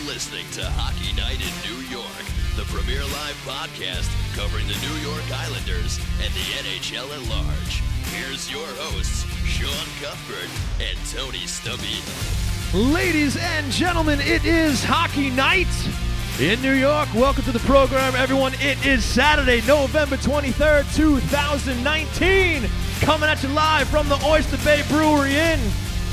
You're listening to Hockey Night in New York, the premier live podcast covering the New York Islanders and the NHL at large. Here's your hosts, Sean Cuthbert and Tony Stabile. Ladies and gentlemen, it is Hockey Night in New York. Welcome to the program, everyone. It is Saturday, November 23rd, 2019. Coming at you live from the Oyster Bay Brewery Inn.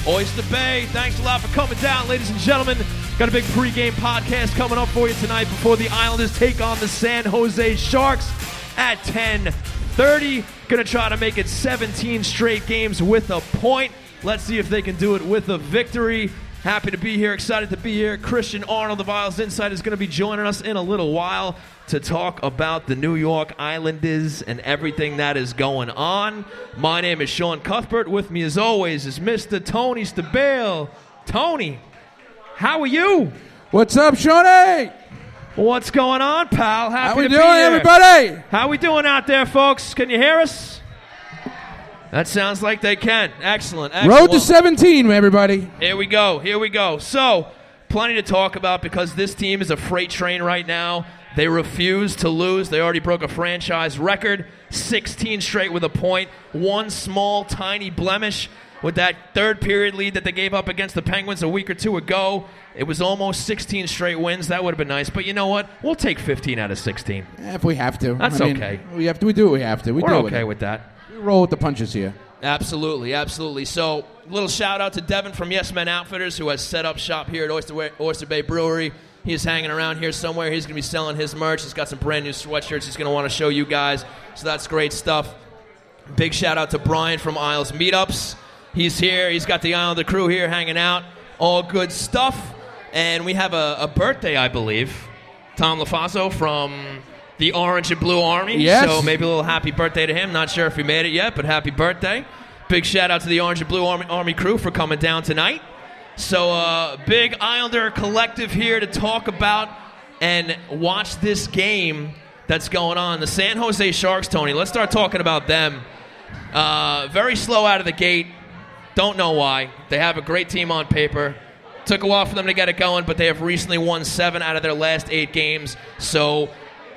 Oyster Bay, thanks a lot for coming down, ladies and gentlemen. Got a big pregame podcast coming up for you tonight before the Islanders take on the San Jose Sharks at 10:30. Gonna try to make it 17 straight games with a point. Let's see if they can do it with a victory. Happy to be here, excited to be here. Christian Arnold of Isles Insight is gonna be joining us in a little while to talk about the New York Islanders and everything that is going on. My name is Sean Cuthbert. With me, as always, is Mr. Tony Stabile. Tony, how are you? What's up, Shawnee? What's going on, pal? How we doing, everybody? How we doing out there, folks? Can you hear us? That sounds like they can. Excellent. Road to 17, everybody. Here we go. So, plenty to talk about because this team is a freight train right now. They refuse to lose. They already broke a franchise record, 16 straight with a point, one small, tiny blemish with that third period lead that they gave up against the Penguins a week or two ago. It was almost 16 straight wins. That would have been nice. But you know what? We'll take 15 out of 16. If we have to. That's okay. We do what we have to. We're okay with that. We roll with the punches here. Absolutely. So, a little shout out to Devin from Yes Men Outfitters, who has set up shop here at Oyster Bay Brewery. He's hanging around here somewhere. He's going to be selling his merch. He's got some brand new sweatshirts he's going to want to show you guys. So that's great stuff. Big shout out to Brian from Isles Meetups. He's here. He's got the Islander crew here hanging out. All good stuff. And we have a birthday, I believe. Tom LaFaso from the Orange and Blue Army. Yes. So maybe a little happy birthday to him. Not sure if he made it yet, but happy birthday. Big shout out to the Orange and Blue Army crew for coming down tonight. So big Islander collective here to talk about and watch this game that's going on. The San Jose Sharks, Tony, let's start talking about them. Very slow out of the gate. Don't know why. They have a great team on paper. Took a while for them to get it going, but they have recently won 7 out of their last 8 games. So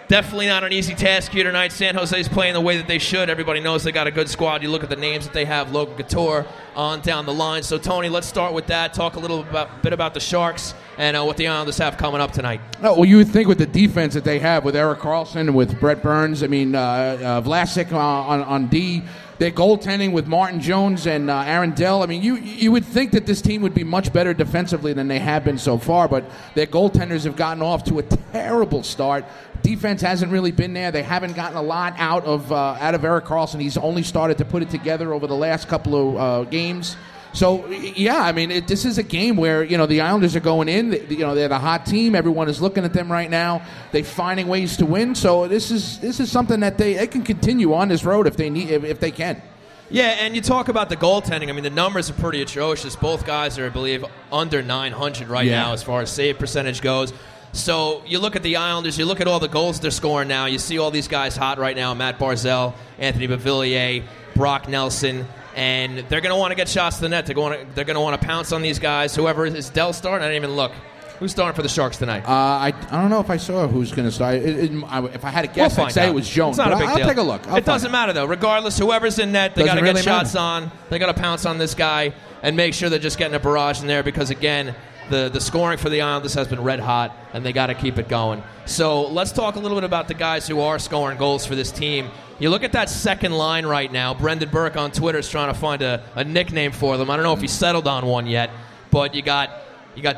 definitely not an easy task here tonight. San Jose's playing the way that they should. Everybody knows they got a good squad. You look at the names that they have, Logan Couture on down the line. So, Tony, let's start with that. Talk a little bit about the Sharks and what the Islanders have coming up tonight. No, well, you would think with the defense that they have with Erik Karlsson and with Brett Burns, I mean, Vlasic on D, their goaltending with Martin Jones and Aaron Dell. I mean, you would think that this team would be much better defensively than they have been so far, but their goaltenders have gotten off to a terrible start. Defense hasn't really been there. They haven't gotten a lot out of Erik Karlsson. He's only started to put it together over the last couple of games. So, yeah, I mean, this is a game where, you know, the Islanders are going in. They're the hot team. Everyone is looking at them right now. They're finding ways to win. So this is something that they can continue on this road if they can. Yeah, and you talk about the goaltending. I mean, the numbers are pretty atrocious. Both guys are, I believe, under 900 right now as far as save percentage goes. So you look at the Islanders, you look at all the goals they're scoring now. You see all these guys hot right now, Matt Barzal, Anthony Beauvillier, Brock Nelson, and they're going to want to get shots to the net. They're going to want to pounce on these guys. Whoever is Dell starting, I didn't even look. Who's starting for the Sharks tonight? I don't know if I saw who's going to start. If I had a guess, I'd say it was Jones. It's not a big deal. I'll take a look. It doesn't matter, though. Regardless, whoever's in net, they got to get shots on. They got to pounce on this guy and make sure they're just getting a barrage in there because, again, the scoring for the Islanders has been red hot, and they got to keep it going. So let's talk a little bit about the guys who are scoring goals for this team. You look at that second line right now. Brendan Burke on Twitter is trying to find a nickname for them. I don't know if he settled on one yet, but you got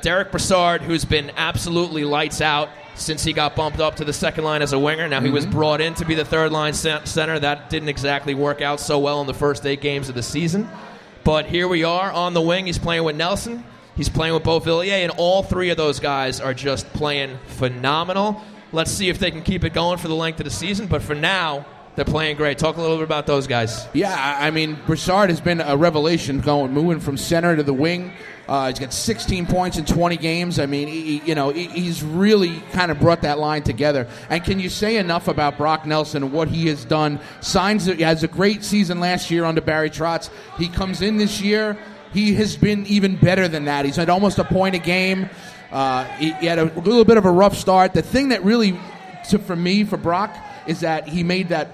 Derick Brassard, who's been absolutely lights out since he got bumped up to the second line as a winger. Now he was brought in to be the third line center. That didn't exactly work out so well in the first 8 games of the season. But here we are on the wing. He's playing with Nelson. He's playing with Beauvillier, and all 3 of those guys are just playing phenomenal. Let's see if they can keep it going for the length of the season, but for now, they're playing great. Talk a little bit about those guys. Yeah, I mean, Brassard has been a revelation moving from center to the wing. He's got 16 points in 20 games. I mean, he's really kind of brought that line together. And can you say enough about Brock Nelson and what he has done? He has a great season last year under Barry Trotz. He comes in this year. He has been even better than that. He's at almost a point a game. He had a little bit of a rough start. The thing that really, for Brock, is that he made that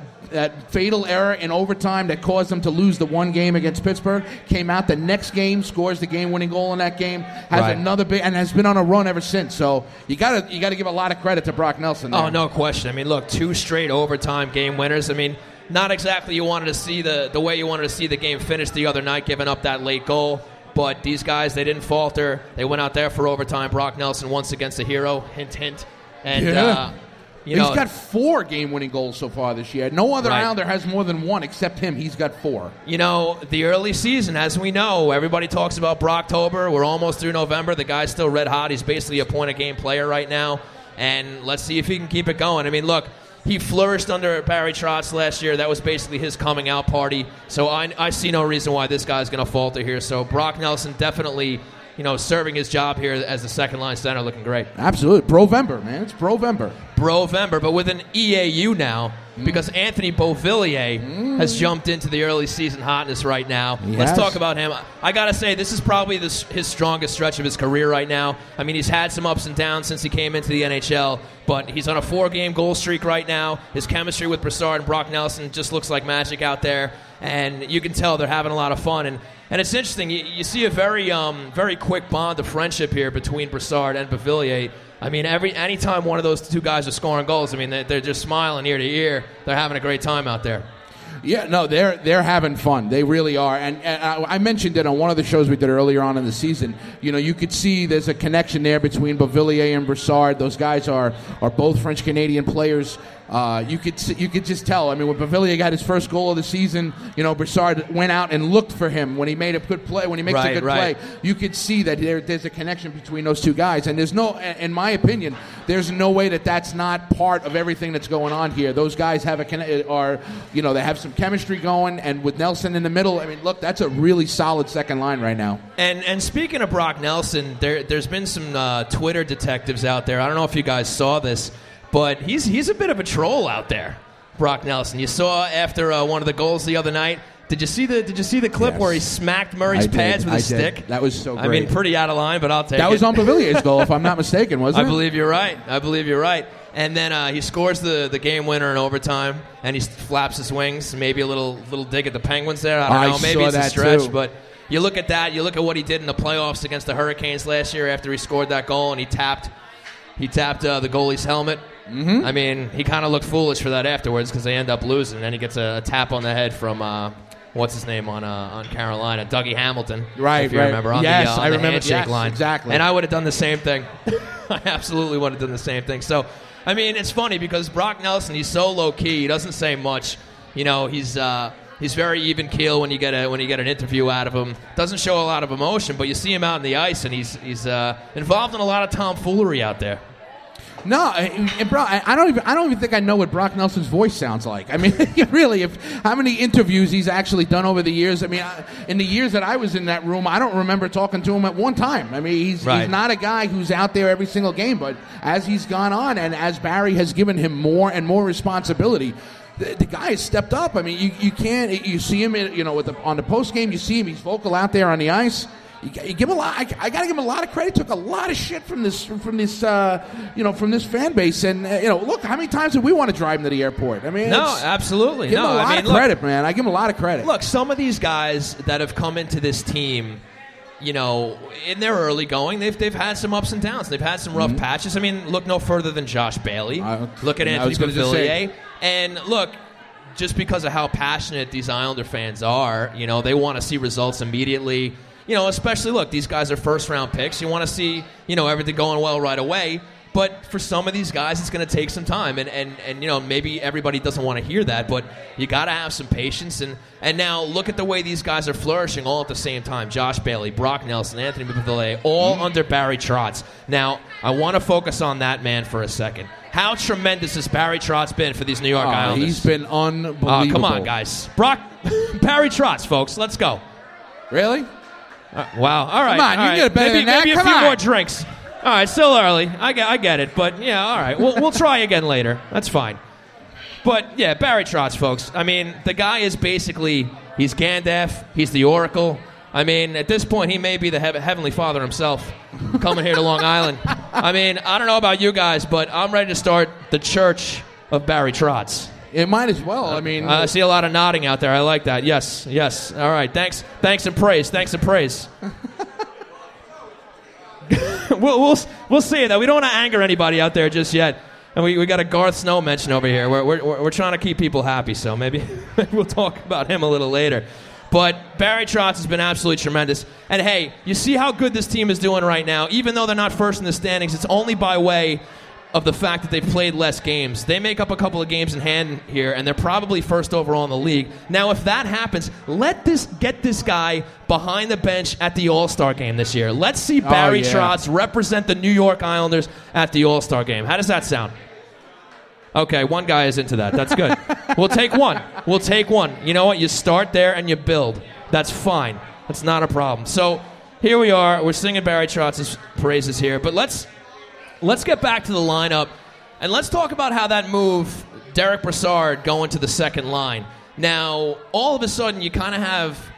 fatal error in overtime that caused them to lose the one game against Pittsburgh. Came out the next game, scores the game-winning goal in that game, has another big, and has been on a run ever since. So you gotta give a lot of credit to Brock Nelson there. Oh, no question. I mean, look, two straight overtime game winners. I mean, not exactly you wanted to see the way you wanted to see the game finish the other night, giving up that late goal. But these guys, they didn't falter. They went out there for overtime. Brock Nelson once against a hero. Hint, hint. And yeah. He's got 4 game-winning goals so far this year. No other Islander has more than one except him. He's got 4. You know, the early season, as we know, everybody talks about Brocktober. We're almost through November. The guy's still red hot. He's basically a point-a-game player right now. And let's see if he can keep it going. I mean, look, he flourished under Barry Trotz last year. That was basically his coming-out party. So I see no reason why this guy's going to falter here. So Brock Nelson definitely... serving his job here as the second-line center, looking great. Absolutely. Brovember, man. It's Brovember. Brovember, but with an EAU now, because Anthony Beauvillier has jumped into the early season hotness right now. Yes. Let's talk about him. I got to say, this is probably his strongest stretch of his career right now. I mean, he's had some ups and downs since he came into the NHL, but he's on a 4-game goal streak right now. His chemistry with Brassard and Brock Nelson just looks like magic out there, and you can tell they're having a lot of fun. And it's interesting, you see a very quick bond of friendship here between Brassard and Beauvillier. I mean, anytime one of those two guys are scoring goals, I mean, they're just smiling ear to ear. They're having a great time out there. Yeah, no, they're having fun. They really are. And I mentioned it on one of the shows we did earlier on in the season. You could see there's a connection there between Beauvillier and Brassard. Those guys are both French-Canadian players. You could just tell. I mean, when Beauvillier got his first goal of the season, Brassard went out and looked for him when he made a good play. When he makes a good play, you could see that there's a connection between those two guys. And there's no, in my opinion, there's no way that that's not part of everything that's going on here. Those guys have they have some chemistry going, and with Nelson in the middle, I mean, look, that's a really solid second line right now. And speaking of Brock Nelson, there's been some Twitter detectives out there. I don't know if you guys saw this. But he's a bit of a troll out there, Brock Nelson. You saw after one of the goals the other night. Did you see the clip where he smacked Murray's pads with a stick? That was so great. I mean, pretty out of line, but I'll take it. That was on Beauvillier's goal, if I'm not mistaken, wasn't it? I believe you're right. And then he scores the game winner in overtime, and he flaps his wings. Maybe a little dig at the Penguins there. I don't know. Maybe it's a stretch, but you look at that. You look at what he did in the playoffs against the Hurricanes last year after he scored that goal, and he tapped the goalie's helmet. Mm-hmm. I mean, he kind of looked foolish for that afterwards because they end up losing, and then he gets a tap on the head from what's-his-name on Carolina, Dougie Hamilton. Right, if you remember. I remember the handshake line. Exactly. And I would have done the same thing. I absolutely would have done the same thing. So, I mean, it's funny because Brock Nelson, he's so low-key. He doesn't say much. He's very even keel when you get an interview out of him. Doesn't show a lot of emotion, but you see him out on the ice, and he's involved in a lot of tomfoolery out there. No, bro, I don't even think I know what Brock Nelson's voice sounds like. I mean, really, how many interviews he's actually done over the years. I mean, in the years that I was in that room, I don't remember talking to him at one time. I mean, he's not a guy who's out there every single game, but as he's gone on and as Barry has given him more and more responsibility, the guy has stepped up. I mean, you can't. You see him, on the post game. You see him. He's vocal out there on the ice. You give a lot. I got to give him a lot of credit. Took a lot of shit from this fan base. And look, how many times did we want to drive him to the airport? I mean, absolutely. Give him a lot of credit, man. I give him a lot of credit. Look, some of these guys that have come into this team, in their early going, they've had some ups and downs. They've had some rough patches. I mean, look no further than Josh Bailey. Look at Anthony Beauvillier. And look, just because of how passionate these Islander fans are, they want to see results immediately. Especially, look, these guys are first-round picks. You want to see, everything going well right away. But for some of these guys, it's going to take some time. And maybe everybody doesn't want to hear that, but you got to have some patience. And now look at the way these guys are flourishing all at the same time. Josh Bailey, Brock Nelson, Anthony Beauvillier, all under Barry Trotz. Now, I want to focus on that man for a second. How tremendous has Barry Trotz been for these New York Islanders? He's been unbelievable. Come on, guys. Barry Trotz, folks. Let's go. Really? Wow. All right. Come on. You can get better than that. Maybe a few more drinks. All right. Still early. I get it. But, yeah, all right. We'll try again later. That's fine. But, yeah, Barry Trotz, folks. I mean, the guy is basically, he's Gandalf. He's the Oracle. I mean, at this point, he may be the Heavenly Father himself coming here to Long Island. I mean, I don't know about you guys, but I'm ready to start the Church of Barry Trotz. It might as well. I mean, I see a lot of nodding out there. I like that. Yes, yes. All right. Thanks. Thanks and praise. Thanks and praise. We'll see that. We don't want to anger anybody out there just yet. And we got a Garth Snow mention over here. We're trying to keep people happy, so maybe we'll talk about him a little later. But Barry Trotz has been absolutely tremendous. And hey, you see how good this team is doing right now. Even though they're not first in the standings, it's only by way of the fact that they've played less games. They make up a couple of games in hand here, and they're probably first overall in the league. Now, if that happens, get this guy behind the bench at the All-Star Game this year. Let's see Barry Trotz represent the New York Islanders at the All-Star Game. How does that sound? Okay, one guy is into that. That's good. We'll take one. You know what? You start there and you build. That's fine. That's not a problem. So here we are. We're singing Barry Trotz's praises here. But let's get back to the lineup, and let's talk about how that move, Derick Brassard going to the second line. Now, all of a sudden, you kind of have,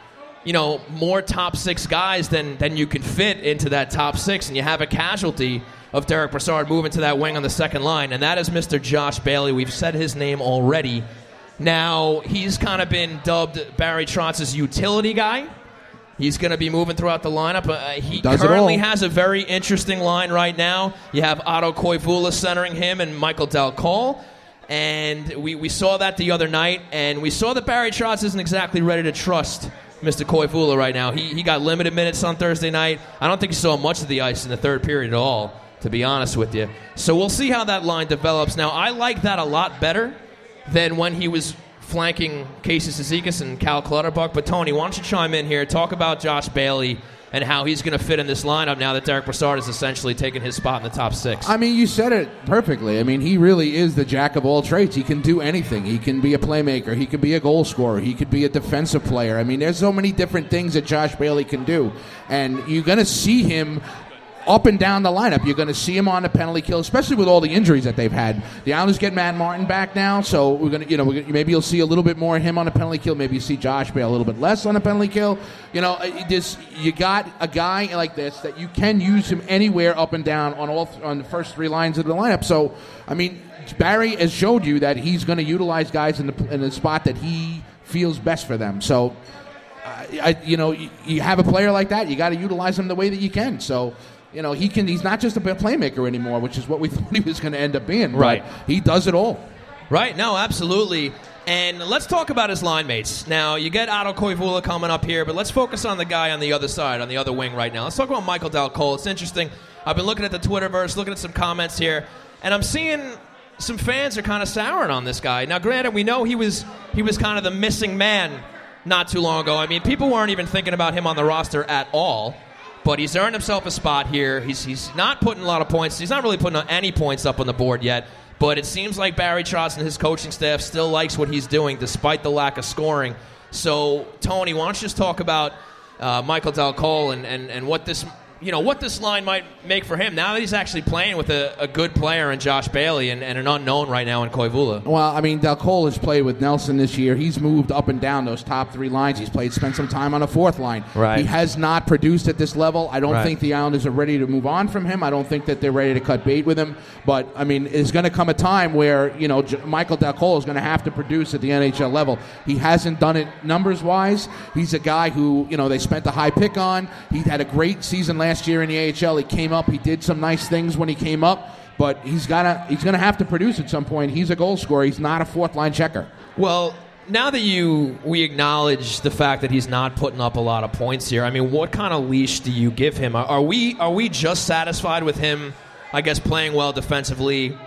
you know, more top six guys than you can fit into that top six, and you have a casualty of Derick Brassard moving to that wing on the second line, and that is Mr. Josh Bailey. We've said his name already. Now, he's kind of been dubbed Barry Trotz's utility guy. He's going to be moving throughout the lineup. He currently has a very interesting line right now. You have Otto Koivula centering him and Michael Dal Colle. And we saw that the other night. And we saw that Barry Trotz isn't exactly ready to trust Mr. Koivula right now. He got limited minutes on Thursday night. I don't think he saw much of the ice in the third period at all, to be honest with you. So we'll see how that line develops. Now, I like that a lot better than when he was flanking Casey Cizikas and Cal Clutterbuck. But Tony, why don't you chime in here, talk about Josh Bailey and how he's going to fit in this lineup now that Derick Brassard has essentially taken his spot in the top six. I mean, you said it perfectly. I mean, he really is the jack of all trades. He can do anything. He can be a playmaker. He can be a goal scorer. He could be a defensive player. I mean, there's so many different things that Josh Bailey can do. And you're going to see him up and down the lineup. You're going to see him on the penalty kill, especially with all the injuries that they've had. The Islanders get Matt Martin back now, so we're going to, maybe you'll see a little bit more of him on the penalty kill. Maybe you see Josh Bailey a little bit less on the penalty kill. You know, you got a guy like this that you can use him anywhere up and down on the first three lines of the lineup. So, I mean, Barry has showed you that he's going to utilize guys in the spot that he feels best for them. So, you have a player like that, you got to utilize him the way that you can. So. You know, he's not just a playmaker anymore, which is what we thought he was going to end up being. Right. He does it all. Right. No, absolutely. And let's talk about his line mates. Now, you get Otto Koivula coming up here, but let's focus on the guy on the other side, on the other wing right now. Let's talk about Michael Dal Colle. It's interesting. I've been looking at the Twitterverse, looking at some comments here, and I'm seeing some fans are kind of souring on this guy. Now, granted, we know he was kind of the missing man not too long ago. I mean, people weren't even thinking about him on the roster at all. But he's earned himself a spot here. He's not putting a lot of points. He's not really putting any points up on the board yet. But it seems like Barry Trotz and his coaching staff still likes what he's doing despite the lack of scoring. So, Tony, why don't you just talk about Michael Dal Colle and what this line might make for him now that he's actually playing with a good player in Josh Bailey and an unknown right now in Koivula. Well, I mean, Dal Colle has played with Nelson this year. He's moved up and down those top three lines. He's spent some time on a fourth line. Right. He has not produced at this level. I don't think the Islanders are ready to move on from him. I don't think that they're ready to cut bait with him. But, I mean, it's going to come a time where, you know, Michael Dal Colle is going to have to produce at the NHL level. He hasn't done it numbers-wise. He's a guy who, you know, they spent a high pick on. He had a great season last year in the AHL. He came up. He did some nice things when he came up, but he's gonna have to produce at some point. He's a goal scorer. He's not a fourth line checker. Well, now that we acknowledge the fact that he's not putting up a lot of points here, I mean, what kind of leash do you give him? Are we just satisfied with him, I guess, playing well defensively,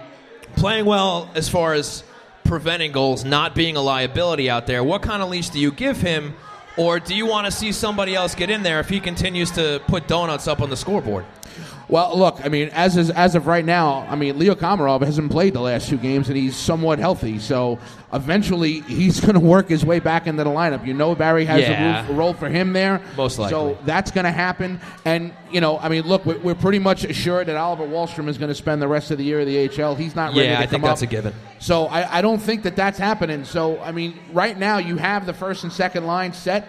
playing well as far as preventing goals, not being a liability out there? What kind of leash do you give him? Or do you want to see somebody else get in there if he continues to put donuts up on the scoreboard? Well, look, I mean, as of right now, I mean, Leo Komarov hasn't played the last two games, and he's somewhat healthy. So eventually he's going to work his way back into the lineup. You know, Barry has a role for him there. Most likely. So that's going to happen. And, you know, I mean, look, we're pretty much assured that Oliver Wahlstrom is going to spend the rest of the year in the AHL. He's not ready to come up. Yeah, I think that's a given. So I don't think that's happening. So, I mean, right now you have the first and second line set.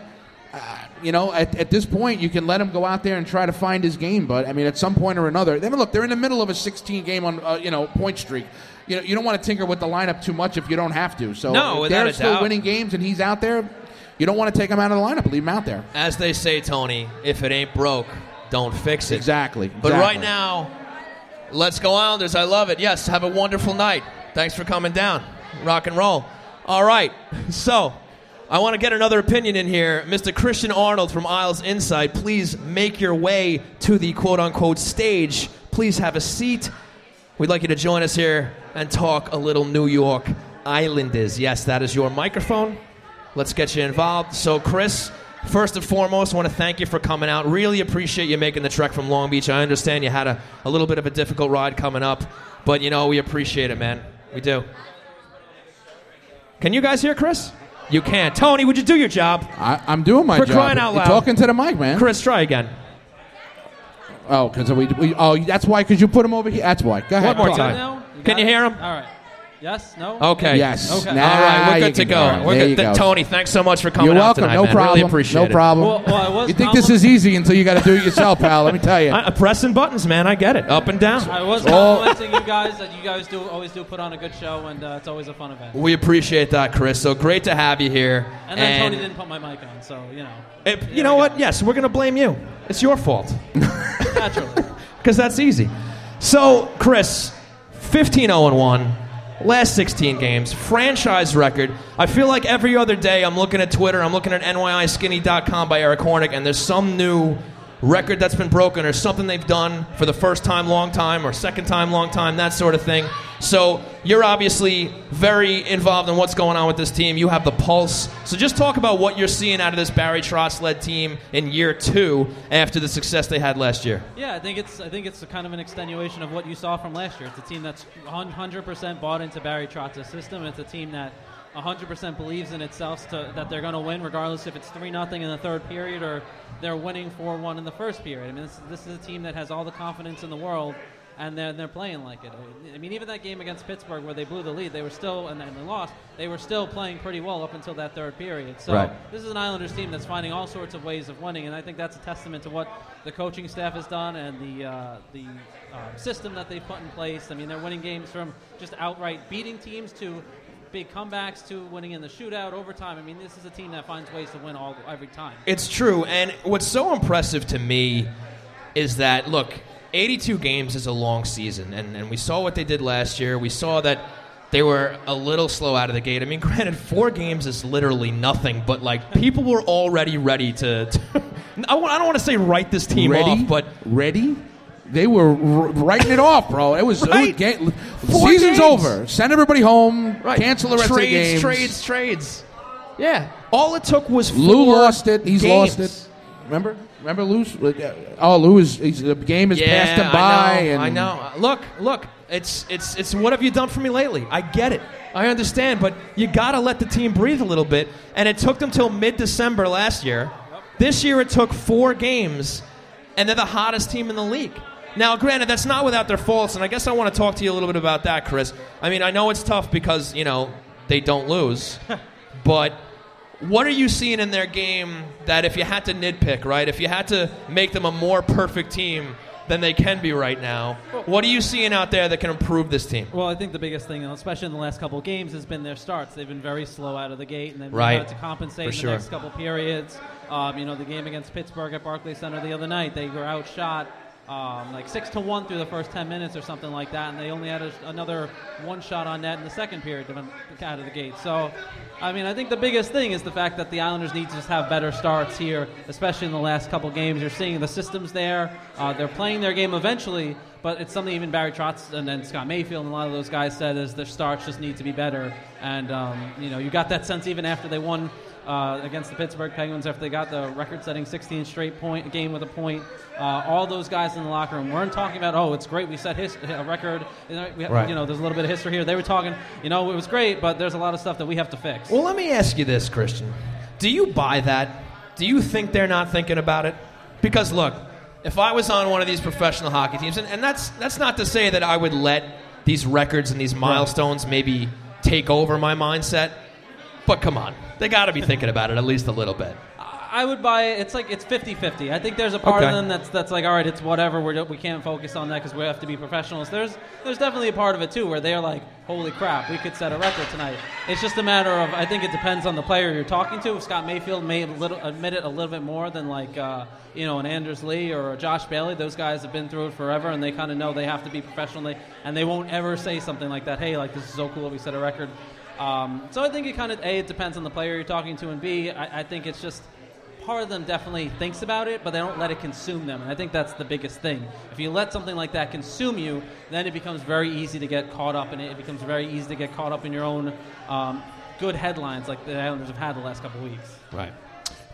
you know, at this point, you can let him go out there and try to find his game. But, I mean, at some point or another, I mean, look, they're in the middle of a 16-game point streak. You know, you don't want to tinker with the lineup too much if you don't have to. So if they're still winning games and he's out there, you don't want to take him out of the lineup. Leave him out there. As they say, Tony, if it ain't broke, don't fix it. Exactly. But right now, let's go Islanders. I love it. Yes, have a wonderful night. Thanks for coming down. Rock and roll. All right. So I want to get another opinion in here. Mr. Christian Arnold from Isles Insight, please make your way to the quote-unquote stage. Please have a seat. We'd like you to join us here and talk a little New York Islanders. Yes, that is your microphone. Let's get you involved. So, Chris, first and foremost, I want to thank you for coming out. Really appreciate you making the trek from Long Beach. I understand you had a little bit of a difficult ride coming up, but, you know, we appreciate it, man. We do. Can you guys hear Chris? You can't. Tony, would you do your job? I'm doing my job. For crying out loud. You're talking to the mic, man. Chris, try again. Oh, because that's why, because you put him over here. That's why. Go ahead. One more time. Can you hear him? All right. Yes? No? Okay. Yes. Okay. All right. We're good to go. Tony, thanks so much for coming out tonight. You're welcome. No problem. Really appreciate it. No problem. Well, you think this is easy until you got to do it yourself, pal. Let me tell you. Pressing buttons, man. I get it. Up and down. I was complimenting you guys that you guys always do put on a good show, and it's always a fun event. We appreciate that, Chris. So great to have you here. And then Tony didn't put my mic on, so, you know. You know what? Yes, we're going to blame you. It's your fault. Naturally. Because that's easy. So, Chris, 15-0-1, last 16 games, franchise record. I feel like every other day I'm looking at Twitter, I'm looking at NYISkinny.com by Eric Hornick, and there's some new record that's been broken or something they've done for the first time, long time, or second time, long time, that sort of thing. So you're obviously very involved in what's going on with this team. You have the pulse. So just talk about what you're seeing out of this Barry Trotz-led team in year two after the success they had last year. Yeah, I think it's a kind of an extenuation of what you saw from last year. It's a team that's 100% bought into Barry Trotz's system. It's a team that 100% believes in itself that they're going to win, regardless if it's 3-0 in the third period or they're winning 4-1 in the first period. I mean, this is a team that has all the confidence in the world, and they're playing like it. I mean, even that game against Pittsburgh where they blew the lead, they were still, and they lost, they were still playing pretty well up until that third period. So This is an Islanders team that's finding all sorts of ways of winning, and I think that's a testament to what the coaching staff has done and the system that they've put in place. I mean, they're winning games from just outright beating teams to big comebacks to winning in the shootout, overtime. I mean, this is a team that finds ways to win every time. It's true, and what's so impressive to me is that, look, 82 games is a long season, and we saw what they did last year. We saw that they were a little slow out of the gate. I mean, granted, 4 games is literally nothing, but, like, people were already ready to I don't want to say write this team off, but... Ready? They were writing it off, bro. It was season's games. Over. Send everybody home. Right. Cancel the rest of the games. Trades. Yeah. All it took was 4 Lou lost it. He's games. Lost it. Remember Lou's? Oh, Lou the game has passed him by. I know. Look. It's what have you done for me lately? I get it. I understand. But you got to let the team breathe a little bit. And it took them till mid-December last year. Yep. This year it took 4 games, and they're the hottest team in the league. Now, granted, that's not without their faults, and I guess I want to talk to you a little bit about that, Chris. I mean, I know it's tough because, you know, they don't lose, but what are you seeing in their game that if you had to nitpick, right, if you had to make them a more perfect team than they can be right now, what are you seeing out there that can improve this team? Well, I think the biggest thing, especially in the last couple of games, has been their starts. They've been very slow out of the gate, and they've had to compensate for the next couple periods. The game against Pittsburgh at Barclays Center the other night, they were outshot 6-1 through the first 10 minutes or something like that, and they only had another one shot on net in the second period out of the gate. So, I mean, I think the biggest thing is the fact that the Islanders need to just have better starts here, especially in the last couple games. You're seeing the systems there. They're playing their game eventually, but it's something even Barry Trotz and then Scott Mayfield and a lot of those guys said is their starts just need to be better. And, you got that sense even after they won against the Pittsburgh Penguins after they got the record-setting 16th straight point game with a point. All those guys in the locker room weren't talking about, oh, it's great, we set a record. There's a little bit of history here. They were talking, it was great, but there's a lot of stuff that we have to fix. Well, let me ask you this, Christian. Do you buy that? Do you think they're not thinking about it? Because, look, if I was on one of these professional hockey teams, and that's not to say that I would let these records and these milestones maybe take over my mindset, but come on. They got to be thinking about it at least a little bit. I would buy it. It's like it's 50-50. I think there's a part of them that's like, all right, it's whatever. We can't focus on that because we have to be professionals. There's definitely a part of it, too, where they are like, holy crap, we could set a record tonight. It's just a matter of, I think it depends on the player you're talking to. If Scott Mayfield may admit it a little bit more than like, an Anders Lee or a Josh Bailey. Those guys have been through it forever, and they kind of know they have to be professional, and they won't ever say something like that. Hey, like, this is so cool, we set a record. So I think it kind of, A, it depends on the player you're talking to, and B, I think it's just part of them definitely thinks about it, but they don't let it consume them, and I think that's the biggest thing. If you let something like that consume you, then it becomes very easy to get caught up in it. It becomes very easy to get caught up in your own good headlines like the Islanders have had the last couple of weeks. Right.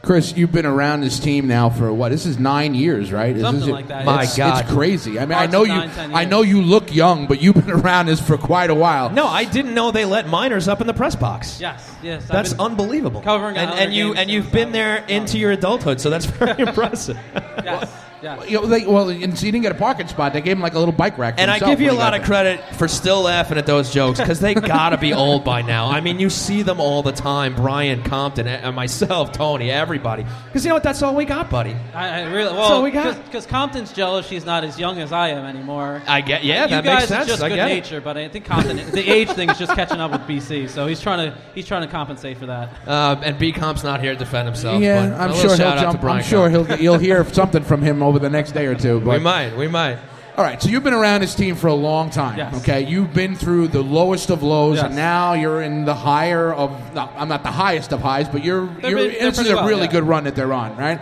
Chris, you've been around this team now for what? This is 9 years, right? Something like that. My God, it's crazy. I mean, I know you look young, but you've been around this for quite a while. No, I didn't know they let minors up in the press box. Yes, that's unbelievable. Covering and you've been there into your adulthood, so that's very impressive. Yes. Yeah. And so you didn't get a parking spot. They gave him like a little bike rack. And I give you a lot of credit for still laughing at those jokes because they gotta be old by now. I mean, you see them all the time. Brian, Compton, and myself, Tony, everybody. Because you know what? That's all we got, buddy. That's all we got. Because Compton's jealous. She's not as young as I am anymore. That makes sense. You guys are just good nature, but I think Compton, the age thing is just catching up with BC. So he's trying to compensate for that. And B Comp's not here to defend himself. Yeah, but I'm sure he'll jump. I'm sure you'll hear something from him over the next day or two. But. We might. All right, so you've been around this team for a long time. Yes. Okay, you've been through the lowest of lows, yes. And now you're in the higher of. No, I'm not the highest of highs, but this is a really good run that they're on, right?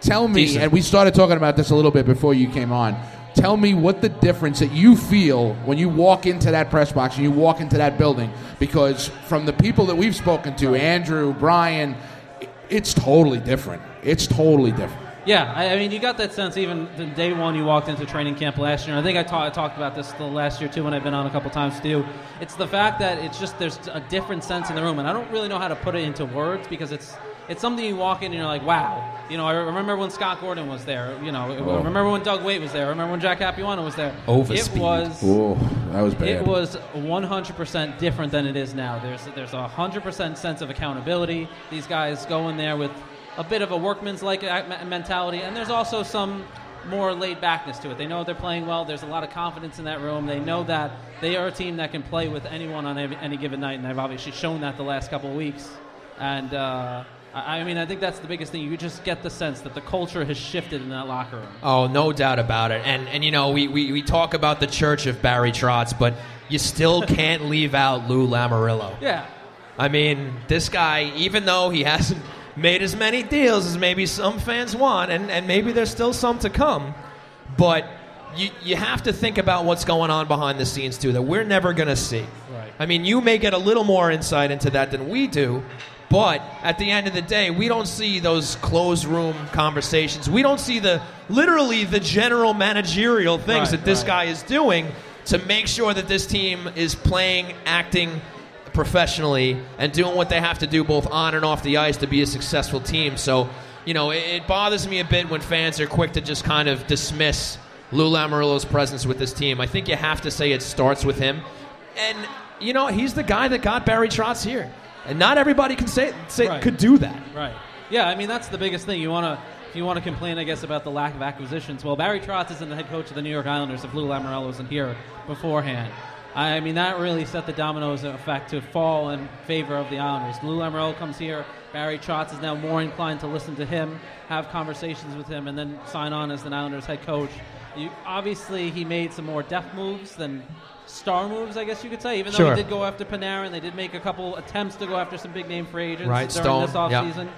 Tell me, decent. And we started talking about this a little bit before you came on. Tell me what the difference that you feel when you walk into that press box and you walk into that building, because from the people that we've spoken to, Andrew, Brian, it's totally different. It's totally different. Yeah, I mean, you got that sense even the day one you walked into training camp last year. And I think I talked about this the last year, too, when I've been on a couple times, too. It's the fact that it's just there's a different sense in the room. And I don't really know how to put it into words because it's something you walk in and you're like, wow. You know, I remember when Scott Gordon was there. You know, I remember when Doug Weight was there. I remember when Jack Capuano was there. Overspeed. That was bad. It was 100% different than it is now. There's 100% sense of accountability. These guys go in there with a bit of a workman's-like mentality, and there's also some more laid-backness to it. They know they're playing well. There's a lot of confidence in that room. They know that they are a team that can play with anyone on any given night, and I've obviously shown that the last couple of weeks. And, I mean, I think that's the biggest thing. You just get the sense that the culture has shifted in that locker room. Oh, no doubt about it. And you know, we talk about the church of Barry Trotz, but you still can't leave out Lou Lamoriello. Yeah. I mean, this guy, even though he hasn't made as many deals as maybe some fans want, and maybe there's still some to come, but you have to think about what's going on behind the scenes too that we're never going to see. Right. I mean, you may get a little more insight into that than we do, but at the end of the day, we don't see those closed room conversations. We don't see the general managerial things that this guy is doing to make sure that this team is playing, acting professionally and doing what they have to do both on and off the ice to be a successful team. So, you know, it bothers me a bit when fans are quick to just kind of dismiss Lou Lamarillo's presence with this team. I think you have to say it starts with him. And, you know, he's the guy that got Barry Trotz here. And not everybody can could do that. Right. Yeah, I mean, that's the biggest thing. If you want to complain, I guess, about the lack of acquisitions, well, Barry Trotz isn't the head coach of the New York Islanders if Lou Lamoriello isn't here beforehand. I mean, that really set the dominoes effect to fall in favor of the Islanders. Lou Lamoriello comes here. Barry Trotz is now more inclined to listen to him, have conversations with him, and then sign on as the Islanders head coach. Obviously, he made some more depth moves than star moves, I guess you could say, even though he did go after Panarin. They did make a couple attempts to go after some big-name free agents during this offseason. Yep.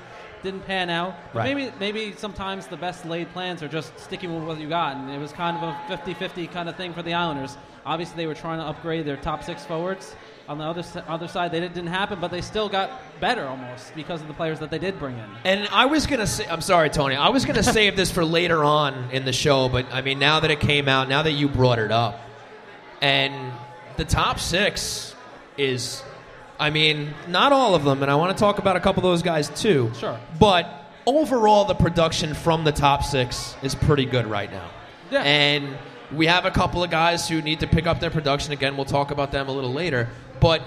Didn't pan out. But maybe sometimes the best laid plans are just sticking with what you got, and it was kind of a 50-50 kind of thing for the Islanders. Obviously, they were trying to upgrade their top six forwards. On the other side, they didn't happen, but they still got better almost because of the players that they did bring in. And I was going to say, I'm sorry, Tony, I was going to save this for later on in the show, but I mean, now that it came out, now that you brought it up, and the top six is, I mean, not all of them, and I want to talk about a couple of those guys too. Sure. But overall, the production from the top six is pretty good right now. Yeah. And we have a couple of guys who need to pick up their production again. We'll talk about them a little later. But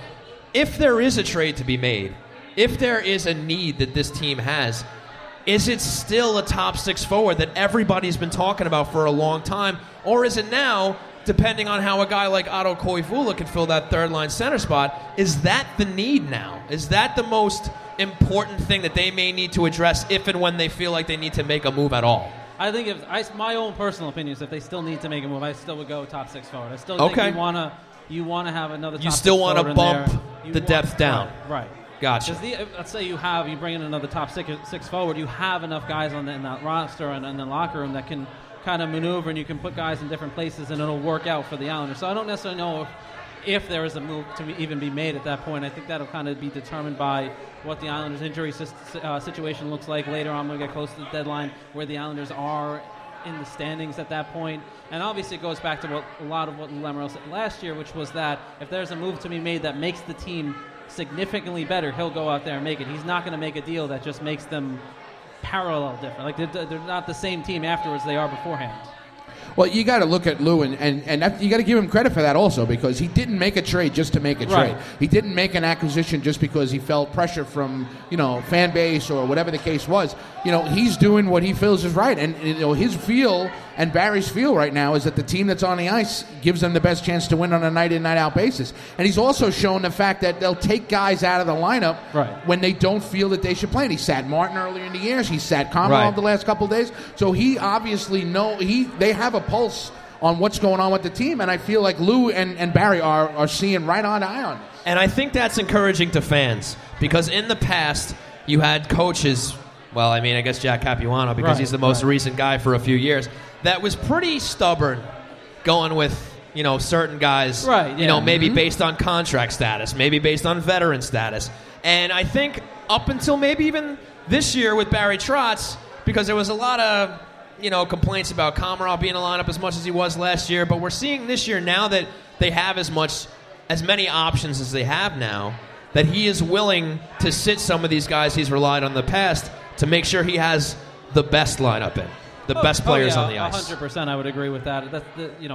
if there is a trade to be made, if there is a need that this team has, Is it still a top six forward that everybody's been talking about for a long time? Or is it now, depending on how a guy like Otto Koivula can fill that third-line center spot, is that the need now? Is that the most important thing that they may need to address if and when they feel like they need to make a move at all? I think my own personal opinion is if they still need to make a move, I still would go top six forward. I still think you want to have another top six forward. You still want to bump the depth down. Right. Gotcha. Let's say you bring in another top six forward. You have enough guys in that roster and in the locker room that can kind of maneuver, and you can put guys in different places, and it'll work out for the Islanders. So I don't necessarily know if there is a move to even be made at that point. I think that'll kind of be determined by what the Islanders' injury situation looks like later on when we get close to the deadline, where the Islanders are in the standings at that point. And obviously it goes back to a lot of what Lou Lamoriello said last year, which was that if there's a move to be made that makes the team significantly better, he'll go out there and make it. He's not going to make a deal that just makes them parallel different. Like they're not the same team afterwards they are beforehand. Well, you got to look at Lou, and you got to give him credit for that also, because he didn't make a trade just to make a trade. He didn't make an acquisition just because he felt pressure from fan base or whatever the case was. He's doing what he feels is right, and his feel and Barry's feel right now is that the team that's on the ice gives them the best chance to win on a night in, night out basis. And he's also shown the fact that they'll take guys out of the lineup when they don't feel that they should play. And he sat Martin earlier in the year. He sat Komarov the last couple of days. So he obviously they have a pulse on what's going on with the team, and I feel like Lou and Barry are seeing right on eye on it. And I think that's encouraging to fans, because in the past you had coaches, I guess Jack Capuano, because he's the most recent guy for a few years, that was pretty stubborn going with certain guys, maybe based on contract status, maybe based on veteran status. And I think up until maybe even this year with Barry Trotz, because there was a lot of complaints about Komarov being in the lineup as much as he was last year, but we're seeing this year, now that they have as many options as they have now, that he is willing to sit some of these guys he's relied on in the past to make sure he has the best lineup in. The best players on the ice. 100%, I would agree with that.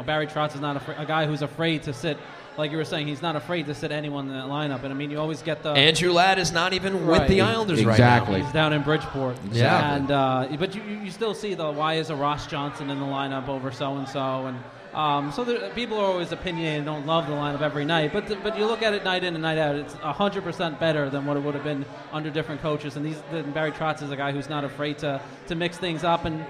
Barry Trotz is not a guy who's afraid to sit. Like you were saying, he's not afraid to sit anyone in that lineup. And, you always get the... Andrew Ladd is not even with the Islanders right now. He's down in Bridgeport. Exactly. Yeah. And, but you still see, why is a Ross Johnson in the lineup over so-and-so? And so people are always opinionated and don't love the lineup every night. But but you look at it night in and night out, it's 100% better than what it would have been under different coaches. And Barry Trotz is a guy who's not afraid to mix things up. And,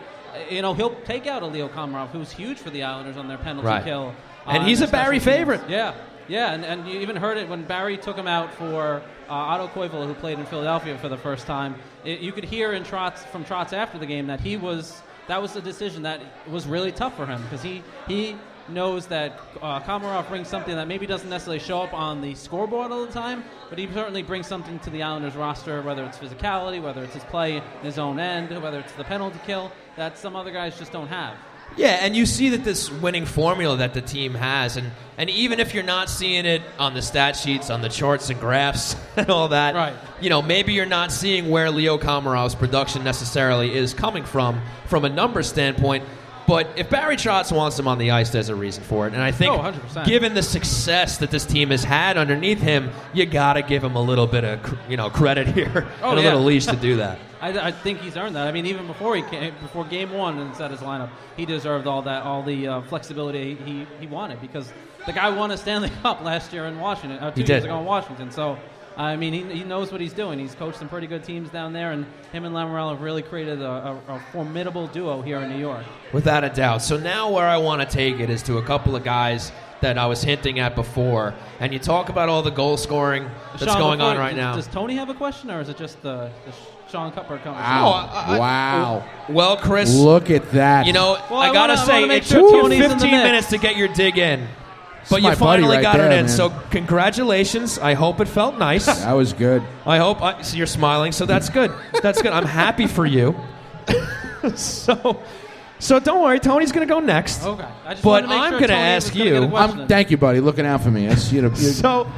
he'll take out a Leo Komarov, who's huge for the Islanders on their penalty kill. And he's a Barry favorite. Yeah, and you even heard it when Barry took him out for Otto Koivula, who played in Philadelphia for the first time. You could hear from Trotz after the game that that was a decision that was really tough for him, because he knows that Komarov brings something that maybe doesn't necessarily show up on the scoreboard all the time, but he certainly brings something to the Islanders roster, whether it's physicality, whether it's his play in his own end, whether it's the penalty kill, that some other guys just don't have. Yeah, and you see that this winning formula that the team has, and even if you're not seeing it on the stat sheets, on the charts and graphs and all that, maybe you're not seeing where Leo Komarov's production necessarily is coming from a number standpoint, but if Barry Trotz wants him on the ice, there's a reason for it. And I think 100%. Given the success that this team has had underneath him, you got to give him a little bit of credit here and a little leash to do that. I think he's earned that. Even before before game one and set his lineup, he deserved all the flexibility he wanted, because the guy won a Stanley Cup last year in Washington, 2 years ago in Washington. So, he knows what he's doing. He's coached some pretty good teams down there, and him and Lamoriello have really created a formidable duo here in New York. Without a doubt. So now where I want to take it is to a couple of guys that I was hinting at before, and you talk about all the goal scoring that's going on right now. Does Tony have a question, or is it just the Sean Cuthbert comes. Wow. Well, Chris. Look at that. I got to say, it took you 15 minutes to get your dig in. But you finally got it in. So congratulations. I hope it felt nice. That was good. I hope. So you're smiling, so that's good. That's good. I'm happy for you. So don't worry. Tony's going to go next. Okay. But I'm going to ask you. Thank you, buddy. Looking out for me. So...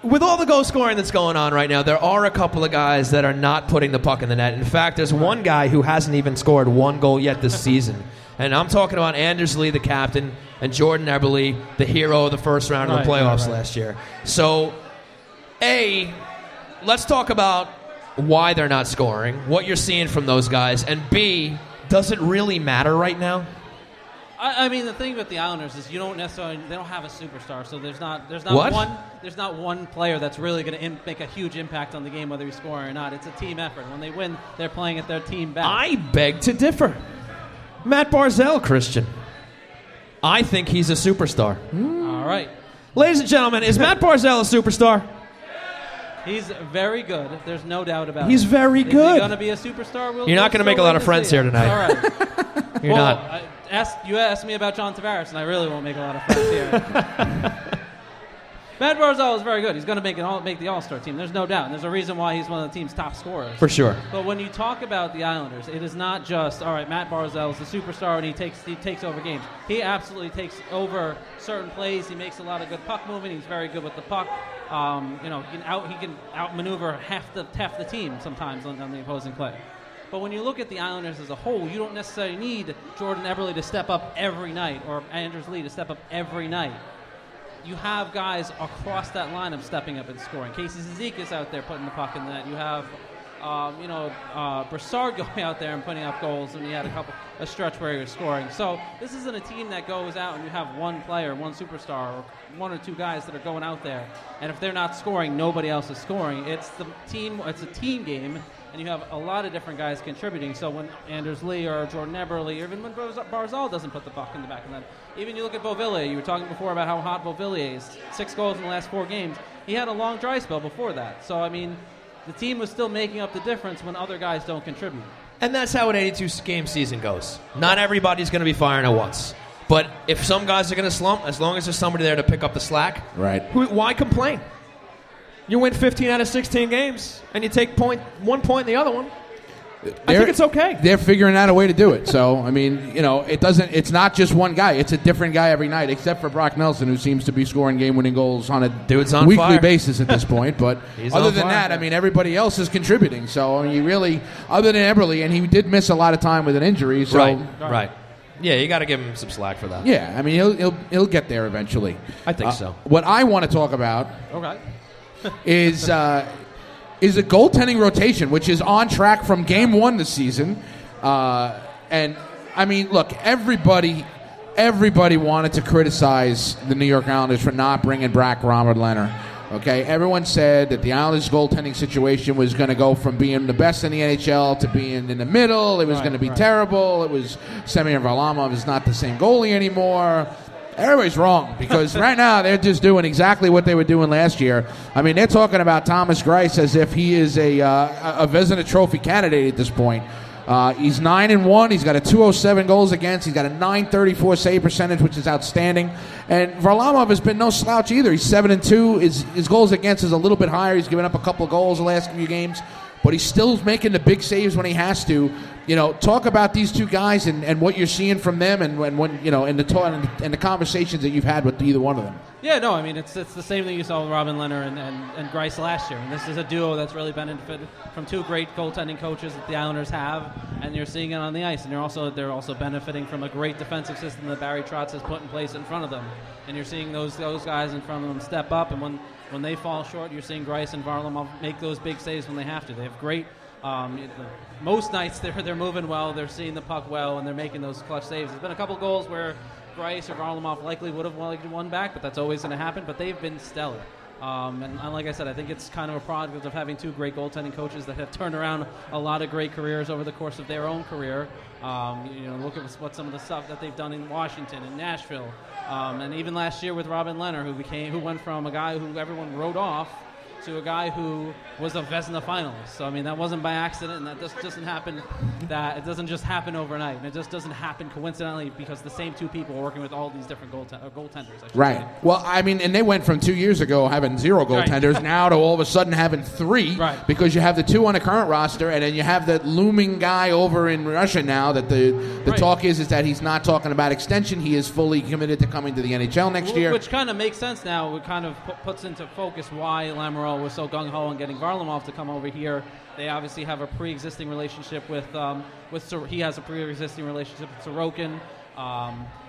with all the goal scoring that's going on right now, there are a couple of guys that are not putting the puck in the net. In fact, there's one guy who hasn't even scored one goal yet this season. And I'm talking about Anders Lee, the captain, and Jordan Eberle, the hero of the first round of the playoffs last year. So, let's talk about why they're not scoring, what you're seeing from those guys, and B, does it really matter right now? I mean, the thing with the Islanders is you don't necessarily they don't have a superstar, so there's not one player that's really going to make a huge impact on the game whether you score or not. It's a team effort. When they win, they're playing at their team back. I beg to differ. Matt Barzal, Christian. I think he's a superstar. All right. Ladies and gentlemen, is Matt Barzal a superstar? He's very good. There's no doubt about it. He's very good. Is he going to be a superstar? You're not going to make a lot of friends here tonight. All right. You're not. You asked me about John Tavares, and I really won't make a lot of friends here. Matt Barzal is very good. He's going to make the All-Star team. There's no doubt. And there's a reason why he's one of the team's top scorers. For sure. But when you talk about the Islanders, it is not just, all right, Matt Barzal is the superstar and he takes over games. He absolutely takes over certain plays. He makes a lot of good puck movement. He's very good with the puck. He can outmaneuver half the team sometimes on the opposing play. But when you look at the Islanders as a whole, you don't necessarily need Jordan Eberle to step up every night or Anders Lee to step up every night. You have guys across that lineup stepping up and scoring. Casey Cizikas out there putting the puck in the net. You have, Brassard going out there and putting up goals, and he had a stretch where he was scoring. So this isn't a team that goes out and you have one player, one superstar, or one or two guys that are going out there, and if they're not scoring, nobody else is scoring. It's a team game, and you have a lot of different guys contributing. So when Anders Lee or Jordan Eberle, or even when Barzal doesn't put the puck in the back of the net, even you look at Beauvillier. You were talking before about how hot Beauvillier is. 6 goals in the last 4 games. He had a long dry spell before that. So, I mean, the team was still making up the difference when other guys don't contribute. And that's how an 82-game season goes. Not everybody's going to be firing at once. But if some guys are going to slump, as long as there's somebody there to pick up the slack, right? Why complain? You win 15 out of 16 games, and you take 1 point in the other one. I think it's okay. They're figuring out a way to do it. So, I mean, it doesn't. It's not just one guy. It's a different guy every night, except for Brock Nelson, who seems to be scoring game-winning goals on a weekly basis at this point. But other than that, I mean, everybody else is contributing. So, I mean, you really, other than Eberle, and he did miss a lot of time with an injury. So. Right. Yeah, you got to give him some slack for that. Yeah, I mean, he'll get there eventually. I think so. What I want to talk about. Okay. is a goaltending rotation, which is on track from game 1 this season. And, I mean, look, everybody wanted to criticize the New York Islanders for not bringing back Robert Leonard. Okay, everyone said that the Islanders' goaltending situation was going to go from being the best in the NHL to being in the middle. It was going to be terrible. It was Semyon Varlamov is not the same goalie anymore. Everybody's wrong, because right now they're just doing exactly what they were doing last year. I mean, they're talking about Thomas Greiss as if he is a Vezina Trophy candidate at this point. He's 9-1. He's got a 207 goals against. He's got a 934 save percentage, which is outstanding. And Varlamov has been no slouch either. He's 7-2. His goals against is a little bit higher. He's given up a couple of goals the last few games. But he's still making the big saves when he has to. Talk about these two guys and what you're seeing from them and the conversations that you've had with either one of them. Yeah, no, I mean, it's the same thing you saw with Robin Lehner and Greiss last year. And this is a duo that's really benefited from two great goaltending coaches that the Islanders have, and you're seeing it on the ice. And they're also benefiting from a great defensive system that Barry Trotz has put in place in front of them. And you're seeing those guys in front of them step up, and when they fall short, you're seeing Greiss and Varlamov make those big saves when they have to. They have great, most nights they're moving well, they're seeing the puck well, and they're making those clutch saves. There's been a couple goals where Greiss or Varlamov likely would have won back, but that's always going to happen. But they've been stellar. And like I said, I think it's kind of a product of having two great goaltending coaches that have turned around a lot of great careers over the course of their own career. Look at what some of the stuff that they've done in Washington and Nashville, and even last year with Robin Lehner, who went from a guy who everyone wrote off to a guy who was a Vezina finalist. So I mean, that wasn't by accident, and that just doesn't happen. That it doesn't just happen overnight, and it just doesn't happen coincidentally because the same two people are working with all these different goaltenders. Right. Well, I mean, and they went from 2 years ago having 0 goaltenders now to all of a sudden having 3, right? Because you have the 2 on the current roster, and then you have that looming guy over in Russia now that the talk is that he's not talking about extension. He is fully committed to coming to the NHL next year, which kind of makes sense now. It kind of puts into focus why Lamoriello was so gung-ho on getting Varlamov to come over here. They obviously have a pre-existing relationship with he has a pre-existing relationship with Sorokin.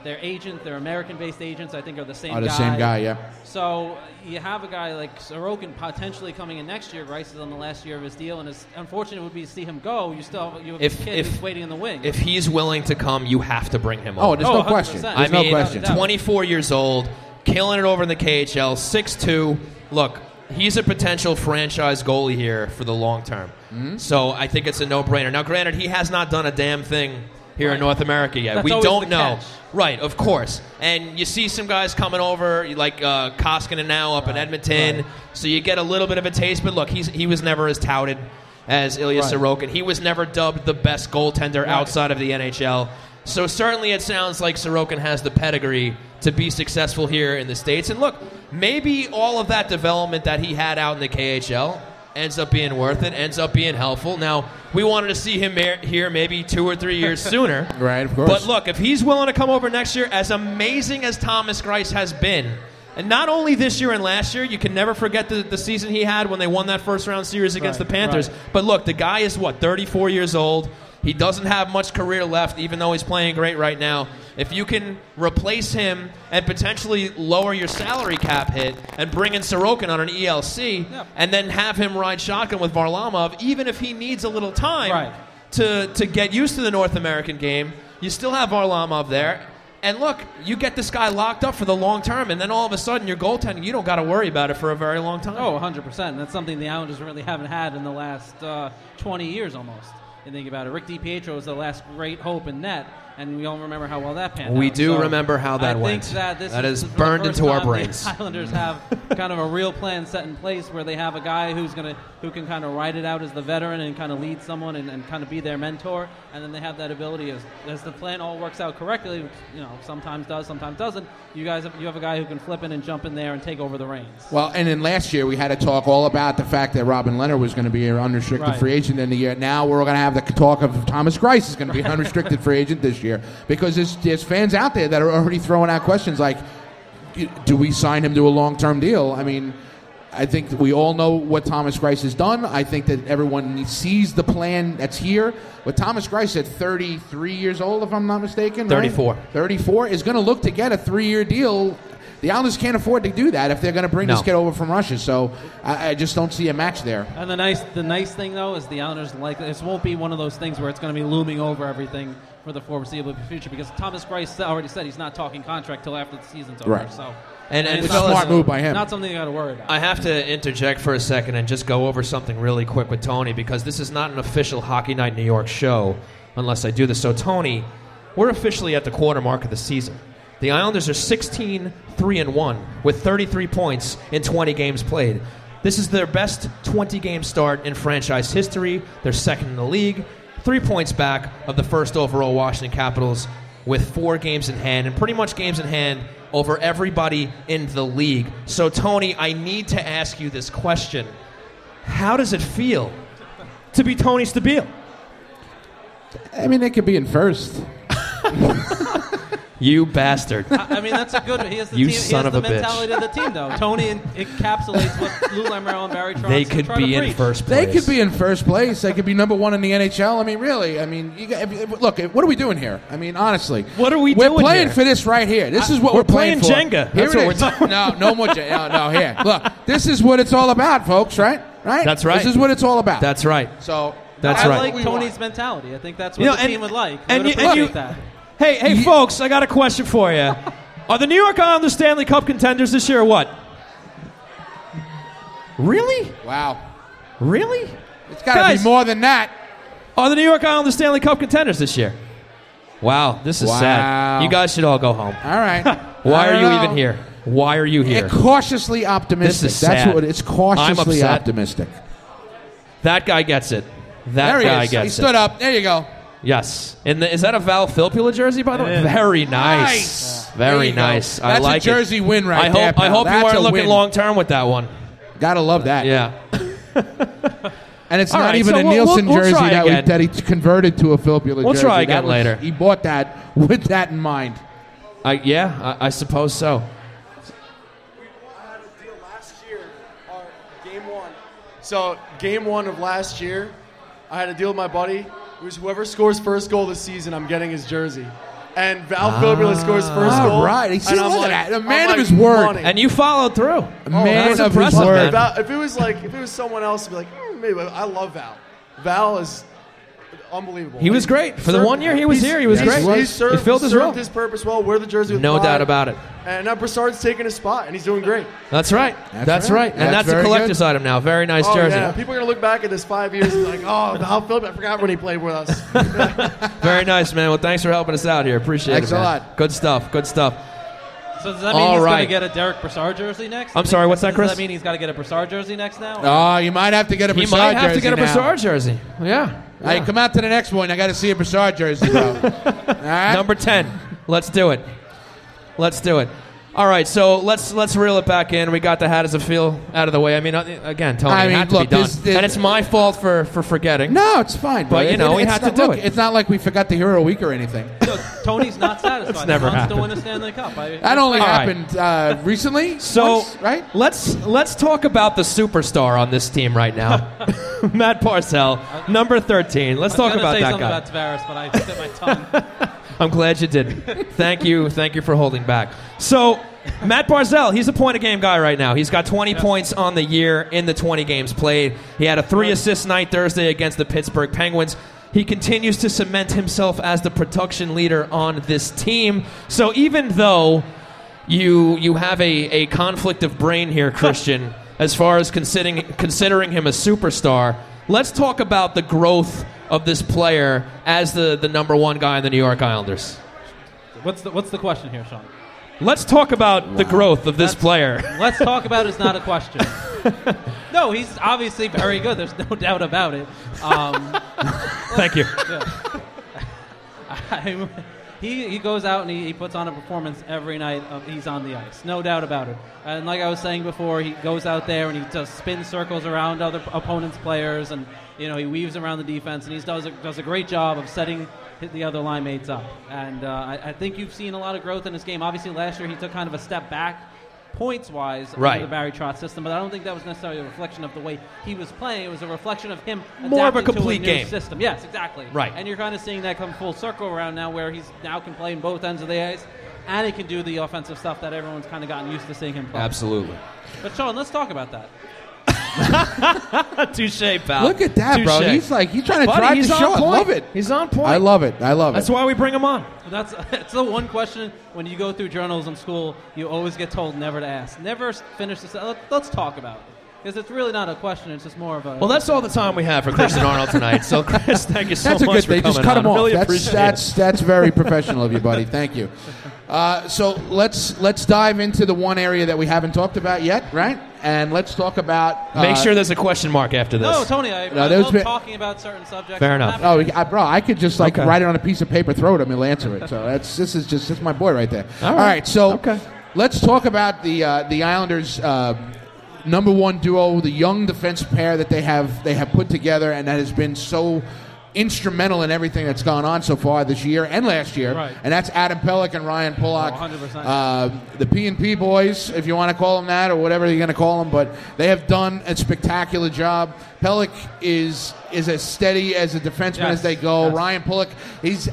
Their agent, their American-based agents, I think, are the same guy. Yeah. So you have a guy like Sorokin potentially coming in next year. Rice is on the last year of his deal, and it's unfortunate it would be to see him go. You still have, a kid who's waiting in the wing. If he's willing to come, you have to bring him over. Oh, there's no 100%. Question. I mean, 24 years old, killing it over in the KHL, 6'2". Look, he's a potential franchise goalie here for the long term. Mm-hmm. So I think it's a no-brainer. Now, granted, he has not done a damn thing here in North America yet. We don't know. Catch. Right, of course. And you see some guys coming over, like Koskinen now up in Edmonton. Right. So you get a little bit of a taste. But look, he was never as touted as Ilya Sorokin. He was never dubbed the best goaltender outside of the NHL. So certainly it sounds like Sorokin has the pedigree to be successful here in the States. And look, maybe all of that development that he had out in the KHL ends up being worth it, ends up being helpful. Now, we wanted to see him here maybe 2 or 3 years sooner. Right, of course. But look, if he's willing to come over next year, as amazing as Thomas Greiss has been, and not only this year and last year, you can never forget the season he had when they won that first-round series against the Panthers. Right. But look, the guy is, 34 years old. He doesn't have much career left, even though he's playing great right now. If you can replace him and potentially lower your salary cap hit and bring in Sorokin on an ELC and then have him ride shotgun with Varlamov, even if he needs a little time to get used to the North American game, you still have Varlamov there. And look, you get this guy locked up for the long term, and then all of a sudden your goaltending, you don't got to worry about it for a very long time. Oh, 100%. That's something the Islanders really haven't had in the last 20 years almost. And think about it. Rick DiPietro was the last great hope in net, and we all remember how well that panned out. We do remember how that went. That is burned into our brains. The Islanders have kind of a real plan set in place where they have a guy who can kind of ride it out as the veteran and kind of lead someone and kind of be their mentor, and then they have that ability as the plan all works out correctly, which, sometimes does, sometimes doesn't. You have a guy who can flip in and jump in there and take over the reins. Well, and then last year we had a talk all about the fact that Robin Leonard was going to be an unrestricted free agent in the year. Now we're going to have the talk of Thomas Greiss is going to be an unrestricted free agent this year, because there's fans out there that are already throwing out questions like, do we sign him to a long-term deal? I mean, I think that we all know what Thomas Greiss has done. I think that everyone sees the plan that's here. But Thomas Greiss at 33 years old, if I'm not mistaken. 34. Right? 34 is going to look to get a 3-year deal. The Islanders can't afford to do that if they're going to bring this kid over from Russia. So I just don't see a match there. And the nice thing, though, is the Islanders this won't be one of those things where it's going to be looming over everything for the foreseeable future, because Thomas Greiss already said he's not talking contract till after the season's over. Right. So. And it's a smart move by him. Not something you got to worry about. I have to interject for a second and just go over something really quick with Tony, because this is not an official Hockey Night New York show unless I do this. So, Tony, we're officially at the quarter mark of the season. The Islanders are 16-3-1 with 33 points in 20 games played. This is their best 20-game start in franchise history. They're second in the league, 3 points back of the first overall Washington Capitals, with 4 games in hand, and pretty much games in hand over everybody in the league. So, Tony, I need to ask you this question. How does it feel to be Tony Stabile? I mean, it could be in first. You bastard. I mean, that's a good one. He has the, mentality of the team, though. Tony encapsulates what Lou Lamoriello and Barry Trotz in first place. They could be in first place. They could be number one in the NHL. I mean, really. I mean, look, what are we doing here? I mean, honestly. What are we doing here? We're playing for this right here. This is what we're playing for. Jenga. That's what we're talking about. No more Jenga. No, here. Look, this is what it's all about, folks, right? That's right. This is what it's all about. That's right. So I like Tony's mentality. I think that's what the team would like. I would appreciate that. Hey, folks, I got a question for you. Are the New York Islanders Stanley Cup contenders this year or what? Really? Wow. Really? It's got to be more than that. Are the New York Islanders Stanley Cup contenders this year? Wow, this is sad. You guys should all go home. All right. Why are you even here? Why are you here? It's cautiously optimistic. This is sad. That's what it's cautiously optimistic. That guy gets it. That guy gets it. He stood up. There you go. Yes. Is that a Val Filppula jersey, by the way? Very nice. Very nice. I like it. That's a jersey win right there. I hope you aren't looking long-term with that one. Got to love that. Yeah. And it's not even a Nielsen jersey that he converted to a Filppula jersey. We'll try again later. He bought that with that in mind. Yeah, I suppose so. I had a deal last year, or game one. So game one of last year, I had a deal with my buddy. It was whoever scores first goal this season, I'm getting his jersey. And Val Koivula scores first goal. All right. See, look at that. A man of his word. And you followed through. A man of his word. If it was someone else, I'd be like, maybe. I love Val. Val is unbelievable. He was great. For the 1 year he was here, he was great. He filled his role. He served his purpose well. Wear the jersey with pride. No doubt about it. And now Brassard's taking his spot, and he's doing great. That's right. That's right. And that's a collector's item now. Very nice jersey. Yeah. People are going to look back at this 5 years and be like, Val Phillips, I forgot when he played with us. Very nice, man. Well, thanks for helping us out here. Appreciate it, man. Thanks a lot. Good stuff. Good stuff. So does that mean he's going to get a Derick Brassard jersey next? I'm sorry, what's that, Chris? Does that mean he's got to get a Brassard jersey next now? Oh, you might have to get a Brassard jersey now. He might have to get a Brassard jersey. Yeah. Hey, come out to the next one. I got to see a Brassard jersey, bro. All right? Number 10. Let's do it. All right, so let's reel it back in. We got the how does it feel out of the way. I mean, again, Tony, it had to be done. And it's my fault for forgetting. No, it's fine. But, we had to do it. It's not like we forgot the Hero Week or anything. No, Tony's not satisfied. It's never happened. Still win a Stanley Cup. That only happened recently. So once, right? Let's talk about the superstar on this team right now, Matt Barzal, number 13. Let's talk about that guy. I was going to say something about Tavares, but I bit my tongue. I'm glad you did. Thank you for holding back. So, Matt Barzal, he's a point-a-game guy right now. He's got 20 points on the year in the 20 games played. He had a 3-assist night Thursday against the Pittsburgh Penguins. He continues to cement himself as the production leader on this team. So even though you have a conflict of brain here, Christian, as far as considering him a superstar, let's talk about the growth of this player as the number one guy in the New York Islanders. What's the question here, Sean? Let's talk about the growth of this player. Let's talk about is not a question. No, he's obviously very good. There's no doubt about it. Thank you. Yeah. He goes out and he puts on a performance every night he's on the ice. No doubt about it. And like I was saying before, he goes out there and he just spins circles around other opponents' players, and he weaves around the defense, and he does a great job of setting the other line mates up. And I think you've seen a lot of growth in his game. Obviously, last year he took kind of a step back points-wise under the Barry Trotz system, but I don't think that was necessarily a reflection of the way he was playing. It was a reflection of him more of a complete game system. Yes, exactly. Right. And you're kind of seeing that come full circle around now, where he's now can play in both ends of the ice, and he can do the offensive stuff that everyone's kind of gotten used to seeing him play. Absolutely. But, Sean, let's talk about that. Touche, pal. Look at that, bro. He's trying to drive the show. I love it. He's on point. I love it. That's why we bring him on. That's the one question when you go through journalism school, you always get told never to ask. Never finish this. Let's talk about it. Because it's really not a question. It's just more of a... Well, that's all the time we have for Christian Arnold tonight. So, Chris, thank you so much for coming. That's a good thing. Just cut him off. Really appreciate it. That's very professional of you, buddy. Thank you. So let's dive into the one area that we haven't talked about yet, right? And let's talk about... Make sure there's a question mark after this. No, Tony, I love talking about certain subjects. Fair enough. Bro, I could just write it on a piece of paper, throw it at me, and answer it. So this is my boy right there. All right, so let's talk about the Islanders... number one duo, the young defense pair that they have put together, and that has been so instrumental in everything that's gone on so far this year and last year. Right. And that's Adam Pellick and Ryan Pulock. 100%. The P&P boys, if you want to call them that or whatever you're going to call them, but they have done a spectacular job. Pellick is as steady as a defenseman as they go. Yes. Ryan Pulock,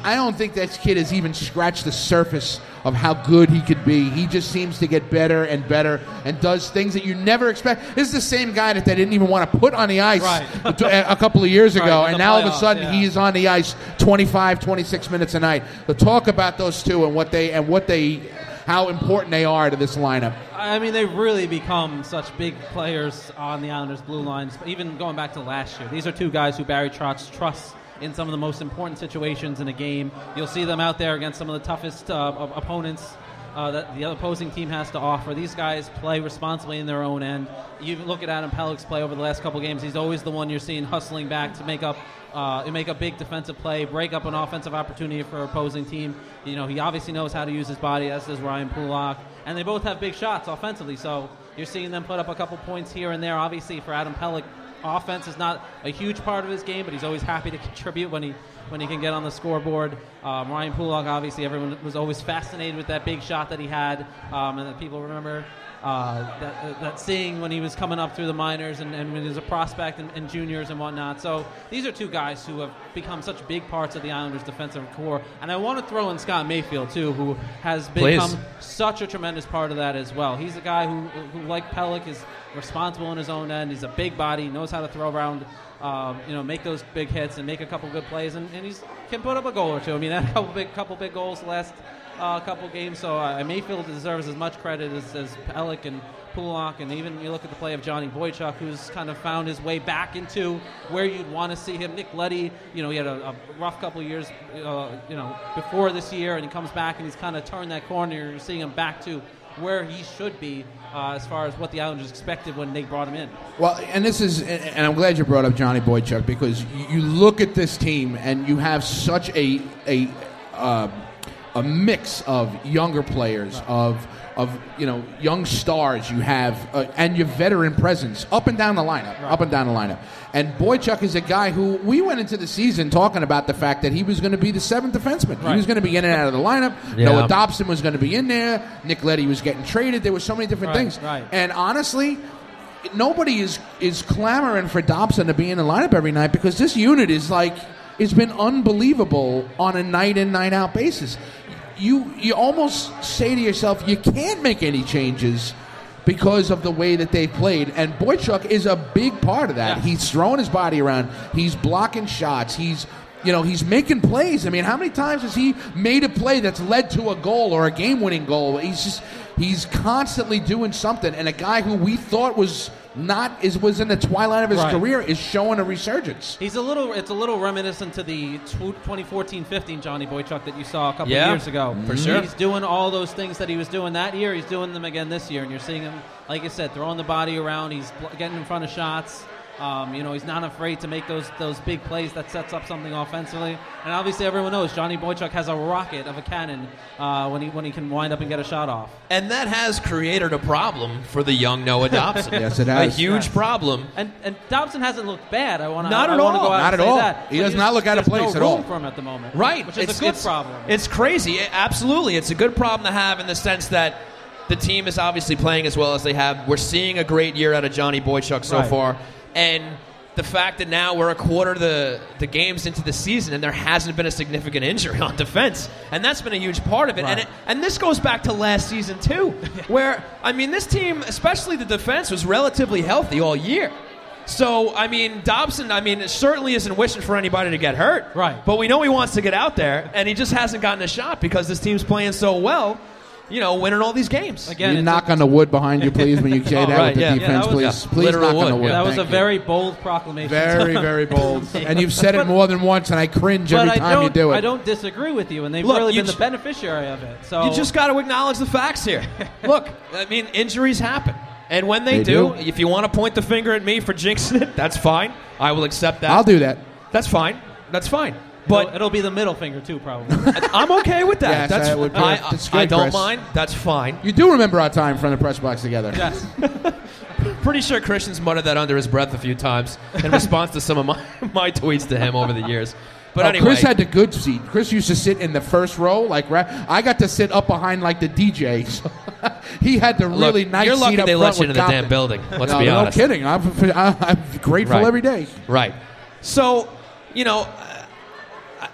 I don't think that kid has even scratched the surface of how good he could be. He just seems to get better and better and does things that you never expect. This is the same guy that they didn't even want to put on the ice a couple of years ago, and now all of a sudden he is on the ice 25, 26 minutes a night. But talk about those two and how important they are to this lineup. I mean, they've really become such big players on the Islanders' blue lines, even going back to last year. These are two guys who Barry Trotz trusts in some of the most important situations in a game. You'll see them out there against some of the toughest opponents that the opposing team has to offer. These guys play responsibly in their own end. You look at Adam Pellick's play over the last couple games, he's always the one you're seeing hustling back to make a big defensive play, break up an offensive opportunity for opposing team. He obviously knows how to use his body, as does Ryan Pulock. And they both have big shots offensively, so you're seeing them put up a couple points here and there. Obviously, for Adam Pellick, offense is not a huge part of his game, but he's always happy to contribute when he when he can get on the scoreboard. Ryan Pulock, obviously, everyone was always fascinated with that big shot that he had, and that people remember that seeing when he was coming up through the minors and when he was a prospect and juniors and whatnot. So these are two guys who have become such big parts of the Islanders' defensive core. And I want to throw in Scott Mayfield, too, who has become such a tremendous part of that as well. He's a guy who like Pellick, is responsible in his own end. He's a big body, knows how to throw around, make those big hits and make a couple good plays, and he can put up a goal or two. I mean, that couple big goals last couple games. So Mayfield deserves as much credit as Pellick and Pulock, and even you look at the play of Johnny Boychuk, who's kind of found his way back into where you'd want to see him. Nick Leddy, he had a rough couple of years, before this year, and he comes back and he's kind of turned that corner. You're seeing him back to where he should be as far as what the Islanders expected when they brought him in. Well, and I'm glad you brought up Johnny Boychuk, because you look at this team and you have such a mix of younger players, of young stars you have, and your veteran presence up and down the lineup, And Boychuk is a guy who we went into the season talking about the fact that he was going to be the seventh defenseman. Right. He was going to be in and out of the lineup. Yeah. Noah Dobson was going to be in there. Nick Leddy was getting traded. There were so many different things. Right. And honestly, nobody is clamoring for Dobson to be in the lineup every night, because this unit is like, it's been unbelievable on a night in, night out basis. You almost say to yourself, you can't make any changes because of the way that they played. And Boychuk is a big part of that. Yeah. He's throwing his body around. He's blocking shots. He's making plays. I mean, how many times has he made a play that's led to a goal or a game-winning goal? He's constantly doing something. And a guy who we thought was in the twilight of his career is showing a resurgence. It's a little reminiscent to the 2014-15 Johnny Boychuk that you saw a couple of years ago. For sure. He's doing all those things that he was doing that year. He's doing them again this year, and you're seeing him, like I said, throwing the body around. He's getting in front of shots. He's not afraid to make those big plays that sets up something offensively. And obviously everyone knows Johnny Boychuk has a rocket of a cannon when he can wind up and get a shot off. And that has created a problem for the young Noah Dobson. Yes, it has. A huge problem. And Dobson hasn't looked bad. Not at all. He does not look out of place at all. There's no room for him at the moment. Right. Which is a good problem. It's crazy. Absolutely. It's a good problem to have, in the sense that the team is obviously playing as well as they have. We're seeing a great year out of Johnny Boychuk so far. And the fact that now we're a quarter of the games into the season and there hasn't been a significant injury on defense. And that's been a huge part of it. Right. And this goes back to last season, too, where, this team, especially the defense, was relatively healthy all year. So, Dobson, certainly isn't wishing for anybody to get hurt. Right. But we know he wants to get out there, and he just hasn't gotten a shot because this team's playing so well. Winning all these games. Again, you knock on the wood behind you, please, when you say defense, please. Please knock on the wood. Yeah, that was a very bold proclamation. Very, very bold. And you've said it more than once, and I cringe every time you do it. I don't disagree with you, and they've really been the beneficiary of it. So you just got to acknowledge the facts here. Look, injuries happen. And when they do, if you want to point the finger at me for jinxing it, that's fine. I will accept that. I'll do that. That's fine. But it'll be the middle finger, too, probably. I'm okay with that. Yes, I don't mind. That's fine. You do remember our time in front of the press box together. Yes. Pretty sure Christian's muttered that under his breath a few times in response to some of my tweets to him over the years. But anyway. Chris had the good seat. Chris used to sit in the first row. I got to sit up behind like the DJ. So he had the really nice seat up front. You're lucky they let you into the damn building. Let's be honest. No kidding. I'm grateful every day. Right. So,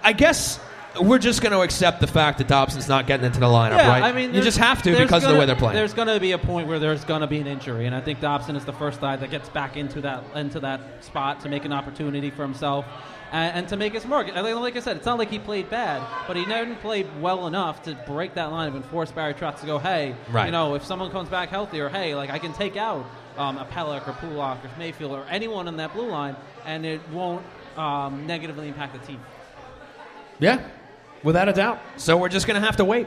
I guess we're just going to accept the fact that Dobson's not getting into the lineup, right? You just have to because of the way they're playing. There's going to be a point where there's going to be an injury, and I think Dobson is the first guy that gets back into that spot to make an opportunity for himself and to make his mark. Like I said, it's not like he played bad, but he didn't play well enough to break that lineup and force Barry Trotz to go, hey, if someone comes back healthy, or hey, I can take out a Pellick or Pulock or Mayfield or anyone on that blue line, and it won't negatively impact the team. Yeah, without a doubt. So we're just going to have to wait,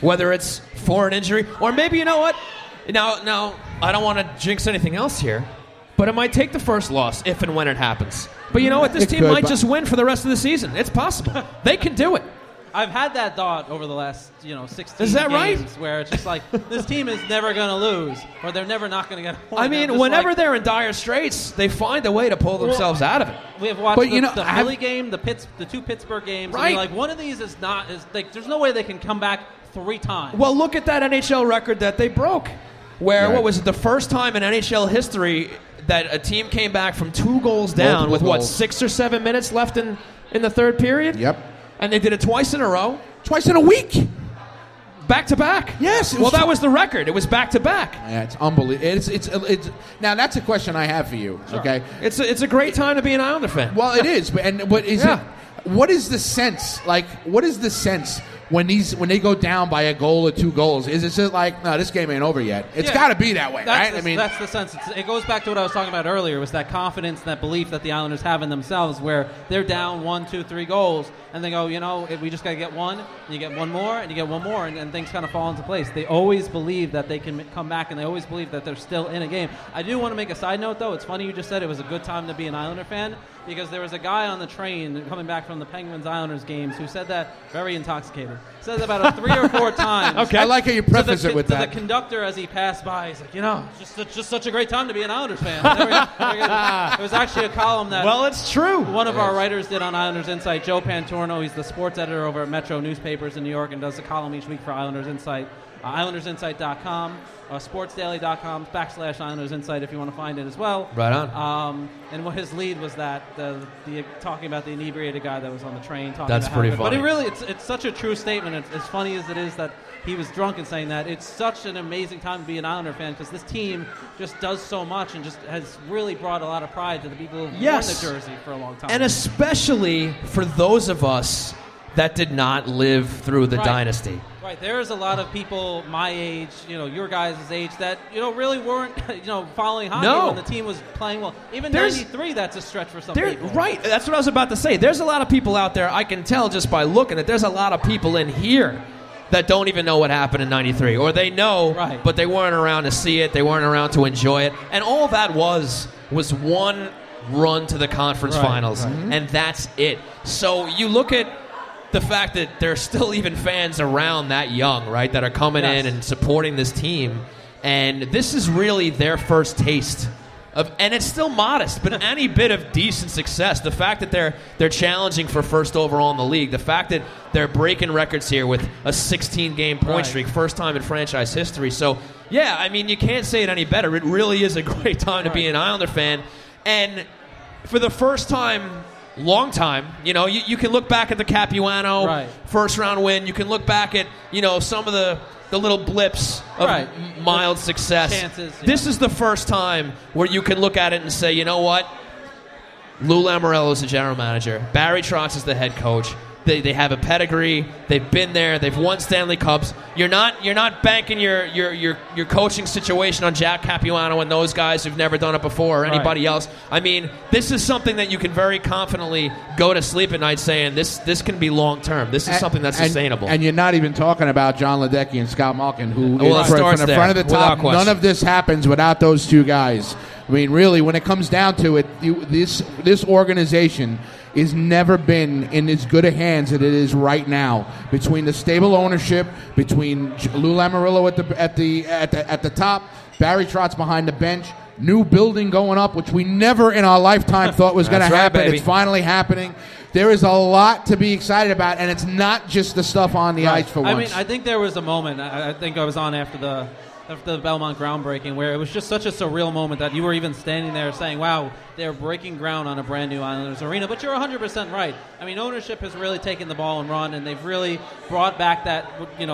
whether it's for an injury or maybe, you know what? Now, I don't want to jinx anything else here, but it might take the first loss if and when it happens. But you know what? This team might just win for the rest of the season. It's possible. They can do it. I've had that thought over the last, 16 Is that games right? where it's just like, this team is never going to lose, or they're never not going to get a point. I mean, whenever they're in dire straits, they find a way to pull themselves out of it. We have watched the Philly game, the two Pittsburgh games, right. And you're like, one of these is not, is like, there's no way they can come back three times. Well, look at that NHL record that they broke, where, right. What was it, the first time in NHL history that a team came back from 2 goals down multiple with, goals. What, 6 or 7 minutes left in the third period? Yep. And they did it twice in a row. Twice in a week. Back to back. Yes. Well, that was the record. It was back to back. Yeah, it's unbelievable. It's now that's a question I have for you. Sure. Okay. It's a great time to be an Islander fan. Well, it is. But is it? What is the sense? Like, what is the sense when they go down by a goal or 2 goals? Is it just like, no, this game ain't over yet? It's got to be that way, right? I mean, that's the sense. It goes back to what I was talking about earlier. Was that confidence, and that belief that the Islanders have in themselves, where they're down 1, 2, 3 goals. And they go, we just got to get one, and you get one more, and you get one more, and things kind of fall into place. They always believe that they can come back, and they always believe that they're still in a game. I do want to make a side note, though. It's funny you just said it was a good time to be an Islander fan, because there was a guy on the train coming back from the Penguins-Islanders games who said that, very intoxicated, said about 3 or 4 times. Okay, I like how you preface it with that. To the conductor as he passed by, he's like, it's just such a great time to be an Islanders fan. There was actually a column that... Well, it's true. One of our writers did on Islanders Insight, Joe Pantorno. He's the sports editor over at Metro Newspapers in New York and does a column each week for Islanders Insight. IslandersInsight.com, sportsdaily.com/IslandersInsight if you want to find it as well. Right on. And what his lead was that, the talking about the inebriated guy that was on the train. That's pretty funny. But it really, it's such a true statement. It's, as funny as it is that he was drunk and saying that, it's such an amazing time to be an Islander fan because this team just does so much and just has really brought a lot of pride to the people who've worn the jersey for a long time. And especially for those of us that did not live through the dynasty. Right, there's a lot of people my age, your guys' age, that, really weren't, following hockey when the team was playing well. Even 93, that's a stretch for some people. Right, that's what I was about to say. There's a lot of people out there, I can tell just by looking at, there's a lot of people in here that don't even know what happened in 93. Or they know, but they weren't around to see it, they weren't around to enjoy it. And all that was one run to the conference finals, and that's it. So you look at the fact that there's still even fans around that young, right, that are coming in and supporting this team. And this is really their first taste of, and it's still modest, but any bit of decent success. The fact that they're challenging for first overall in the league, the fact that they're breaking records here with a 16-game point streak, first time in franchise history. So, you can't say it any better. It really is a great time to be an Islander fan. And for the first time... long time. You can look back at the Capuano first-round win. You can look back at, some of the little blips of mild success. Chances, this is the first time where you can look at it and say, you know what? Lou Lamoriello is the general manager. Barry Trotz is the head coach. They have a pedigree. They've been there. They've won Stanley Cups. You're not banking your coaching situation on Jack Capuano and those guys who've never done it before or anybody else. I mean, this is something that you can very confidently go to sleep at night saying this can be long term. This is something that's sustainable. And you're not even talking about Jon Ledecky and Scott Malkin, who from the front of the top. None of this happens without those two guys. I mean, really, when it comes down to it, this organization has never been in as good a hands as it is right now. Between the stable ownership, between Lou Lamoriello at the top, Barry Trotz behind the bench, new building going up, which we never in our lifetime thought was going to happen. Baby. It's finally happening. There is a lot to be excited about, and it's not just the stuff on the ice for once. I mean, I think there was a moment. I think I was on after the Belmont groundbreaking, where it was just such a surreal moment that you were even standing there saying, wow, they're breaking ground on a brand new Islanders arena. But you're 100% right. I mean, ownership has really taken the ball and run, and they've really brought back that,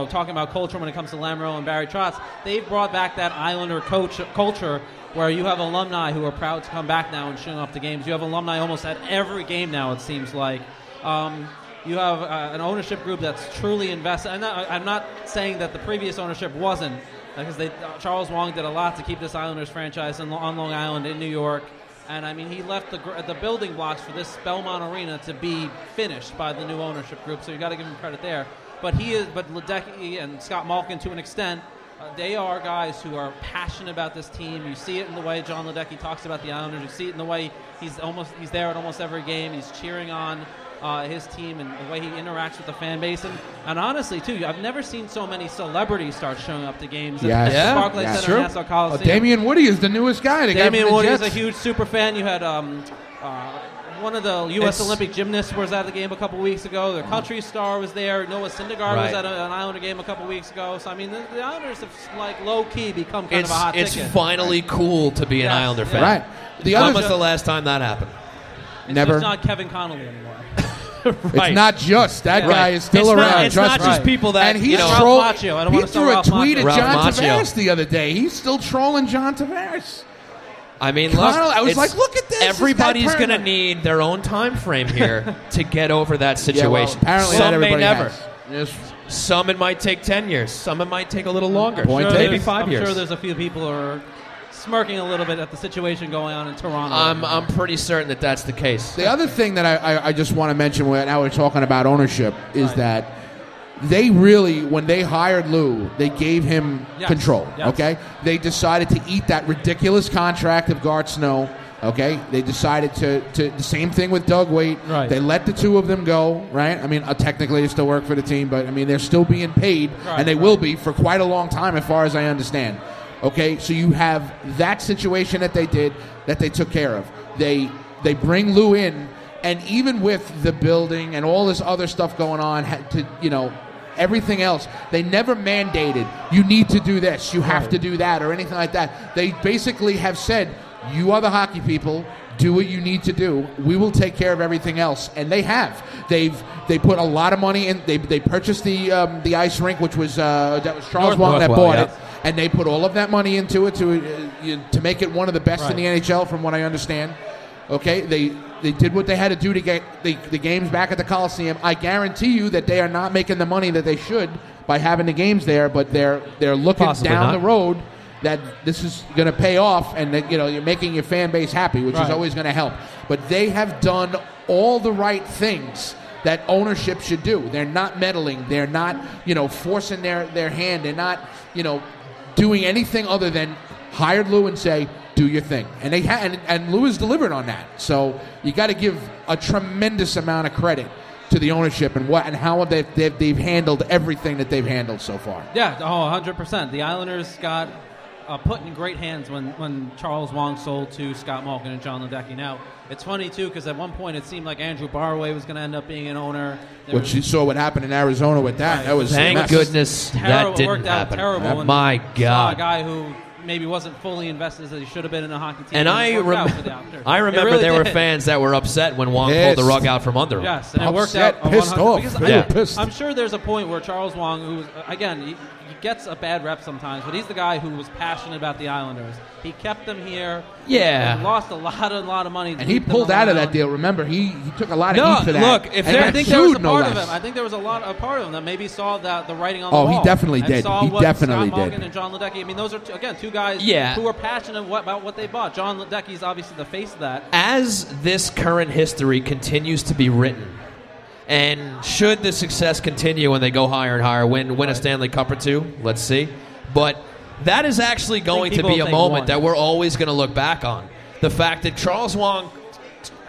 talking about culture when it comes to Lamoriello and Barry Trotz, they've brought back that Islander culture where you have alumni who are proud to come back now and showing up to games. You have alumni almost at every game now, it seems like. You have an ownership group that's truly invested. I'm not saying that the previous ownership wasn't, because Charles Wang did a lot to keep this Islanders franchise on Long Island in New York. And, I mean, he left the building blocks for this Belmont Arena to be finished by the new ownership group, so you got to give him credit there. But Ledecky and Scott Malkin, to an extent, they are guys who are passionate about this team. You see it in the way Jon Ledecky talks about the Islanders. You see it in the way he's there at almost every game. He's cheering on his team and the way he interacts with the fan base. And honestly, too, I've never seen so many celebrities start showing up to games at Barclays Center and Nassau Coliseum. Damian Woody is the newest guy. Damian Woody is a huge super fan. You had one of the U.S. Olympic gymnasts was at the game a couple weeks ago. The country star was there. Noah Syndergaard was at an Islander game a couple weeks ago. So, I mean, the Islanders have, like, low-key become kind of a hot ticket. It's finally cool to be an Islander fan. Right. When was the last time that happened? Never. It's not Kevin Connolly anymore. It's not just that guy is still around. It's not just people that, and he's Ralph Macchio. I don't want to throw a tweet at John Tavares the other day. He's still trolling John Tavares. I mean, look at this. Everybody's going to need their own time frame here to get over that situation. Yeah, well, some may never. Yes. Some it might take 10 years. Some it might take a little longer. Maybe 5 years. I'm sure there's a few people who are smirking a little bit at the situation going on in Toronto. I'm pretty certain that that's the case. The other thing that I just want to mention now we're talking about ownership is that they really, when they hired Lou, they gave him control, okay? They decided to eat that ridiculous contract of Garth Snow, okay? They decided to the same thing with Doug Weight. Right. They let the two of them go, right? I mean, technically they still work for the team, but, I mean, they're still being paid, and they will be for quite a long time as far as I understand, okay? So you have that situation that they took care of. They bring Lou in, and even with the building and all this other stuff going on, everything else, they never mandated you need to do this, you have to do that, or anything like that. They basically have said, you are the hockey people, do what you need to do, we will take care of everything else. And they have. They put a lot of money in. They purchased the ice rink, which was that was Charles Wang that bought it, and they put all of that money into it to make it one of the best in the NHL, from what I understand. Okay, they did what they had to do to get the games back at the Coliseum. I guarantee you that they are not making the money that they should by having the games there, but they're looking the road that this is going to pay off, and that, you're making your fan base happy, which is always going to help. But they have done all the right things that ownership should do. They're not meddling. They're not forcing their hand. They're not doing anything other than hired Lou and say, do your thing. And and Lou has delivered on that. So you got to give a tremendous amount of credit to the ownership and how they've handled everything that they've handled so far. Yeah, 100%. The Islanders got put in great hands when Charles Wang sold to Scott Malkin and Jon Ledecky. Now, it's funny, too, because at one point it seemed like Andrew Barway was going to end up being an owner. Which you saw what happened in Arizona with that. Right. That was goodness that didn't happen. Terrible. My God. A guy who maybe wasn't fully invested as he should have been in a hockey team. And I remember really there were fans that were upset when Wong pulled the rug out from under him. Yes, and it worked out. Pissed off. Pissed. I'm sure there's a point where Charles Wang, who, again, he gets a bad rep sometimes, but he's the guy who was passionate about the Islanders. He kept them here. Yeah. He lost a lot of money. And he pulled out of that deal. Remember, he took a lot of heat for that. Look, I think there was a part of him. I think there was a part of him that maybe saw the writing on the wall. Oh, he definitely did. He definitely did. Scott Malkin and Jon Ledecky. I mean, those are, two guys who are passionate about what they bought. Jon Ledecky is obviously the face of that. As this current history continues to be written, and should the success continue when they go higher and higher, win a Stanley Cup or two, let's see. But that is actually going to be a moment that we're always going to look back on. The fact that Charles Wang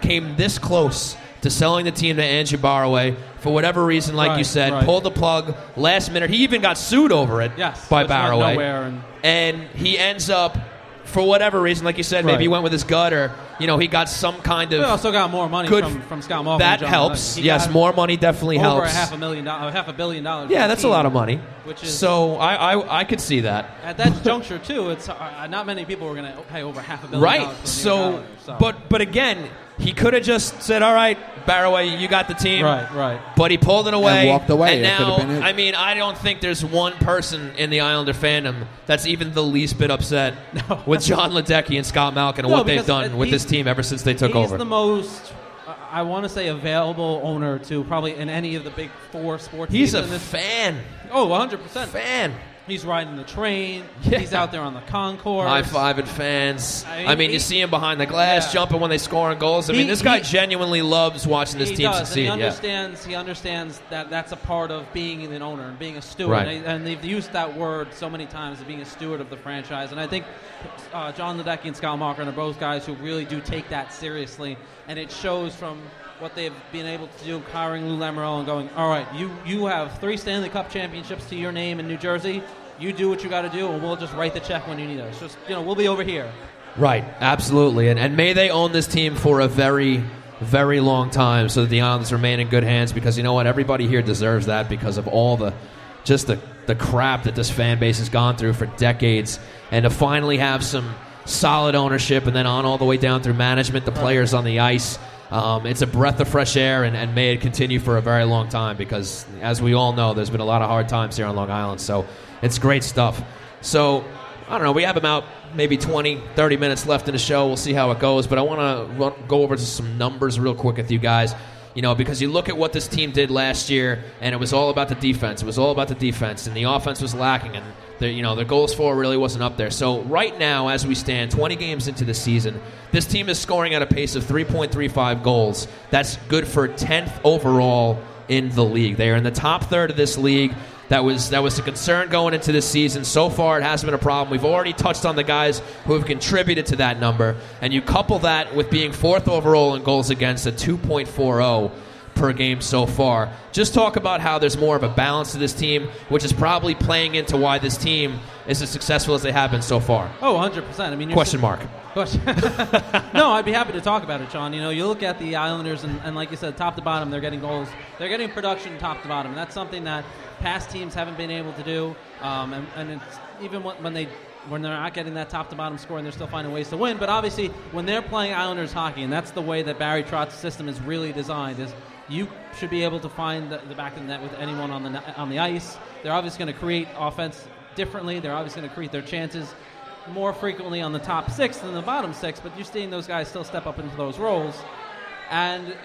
came this close to selling the team to Andrew Barraway, for whatever reason, like you said, pulled the plug last minute. He even got sued over it by Barraway. And he ends up, for whatever reason, like you said, maybe he went with his gut, or he got some kind of. He also got more money from Scott Malkin. That helps. Yes, more money definitely helps. Over $500,000. Yeah, that's a lot of money. Which is so I could see that. At that juncture too, it's not many people were going to pay over $500,000. Right. So, but again, he could have just said, "All right, Barraway, you got the team." Right. But he pulled it away and walked away. And now, I mean, I don't think there's one person in the Islander fandom that's even the least bit upset with Jon Ledecky and Scott Malkin and what they've done with this team ever since they took over. He's the most, I want to say, available owner to probably in any of the big four sports teams. He's a fan. Oh, 100%. Fan. He's riding the train. Yeah. He's out there on the concourse. High-fiving fans. I mean, you see him behind the glass jumping when they score on goals. I mean, this guy genuinely loves watching this team succeed. He understands. Yeah. He understands that that's a part of being an owner and being a steward. Right. And they've used that word so many times, being a steward of the franchise. And I think Jon Ledecky and Scott Malkin are both guys who really do take that seriously. And it shows from what they've been able to do, hiring Lou Lamoriello and going, all right, you have 3 Stanley Cup championships to your name in New Jersey. You do what you got to do, and we'll just write the check when you need us. Just, you know, we'll be over here. Right, absolutely. And may they own this team for a very, very long time so that the Islanders remain in good hands, because you know what? Everybody here deserves that because of all the just the crap that this fan base has gone through for decades. And to finally have some solid ownership and then on all the way down through management, the players on the ice, it's a breath of fresh air, and may it continue for a very long time because, as we all know, there's been a lot of hard times here on Long Island. So it's great stuff. So, I don't know, we have about maybe 20, 30 minutes left in the show. We'll see how it goes. But I want to go over to some numbers real quick with you guys, you know, because you look at what this team did last year, and it was all about the defense. It was all about the defense, and the offense was lacking, and their goals for really wasn't up there. So right now, as we stand, 20 games into the season, this team is scoring at a pace of 3.35 goals. That's good for 10th overall in the league. They are in the top third of this league. That was a concern going into this season. So far, it hasn't been a problem. We've already touched on the guys who have contributed to that number. And you couple that with being 4th overall in goals against, a 2.40 per game so far. Just talk about how there's more of a balance to this team, which is probably playing into why this team is as successful as they have been so far. Oh, 100%. I mean, question mark. No, I'd be happy to talk about it, Sean. You know, you look at the Islanders, and like you said, top to bottom, they're getting goals. They're getting production top to bottom. And that's something that past teams haven't been able to do. And it's, even when they're not getting that top to bottom score, and they're still finding ways to win. But obviously, when they're playing Islanders hockey, and that's the way that Barry Trotz's system is really designed, is you should be able to find the back of the net with anyone on the ice. They're obviously going to create offense differently. They're obviously going to create their chances more frequently on the top 6 than the bottom 6, but you're seeing those guys still step up into those roles. And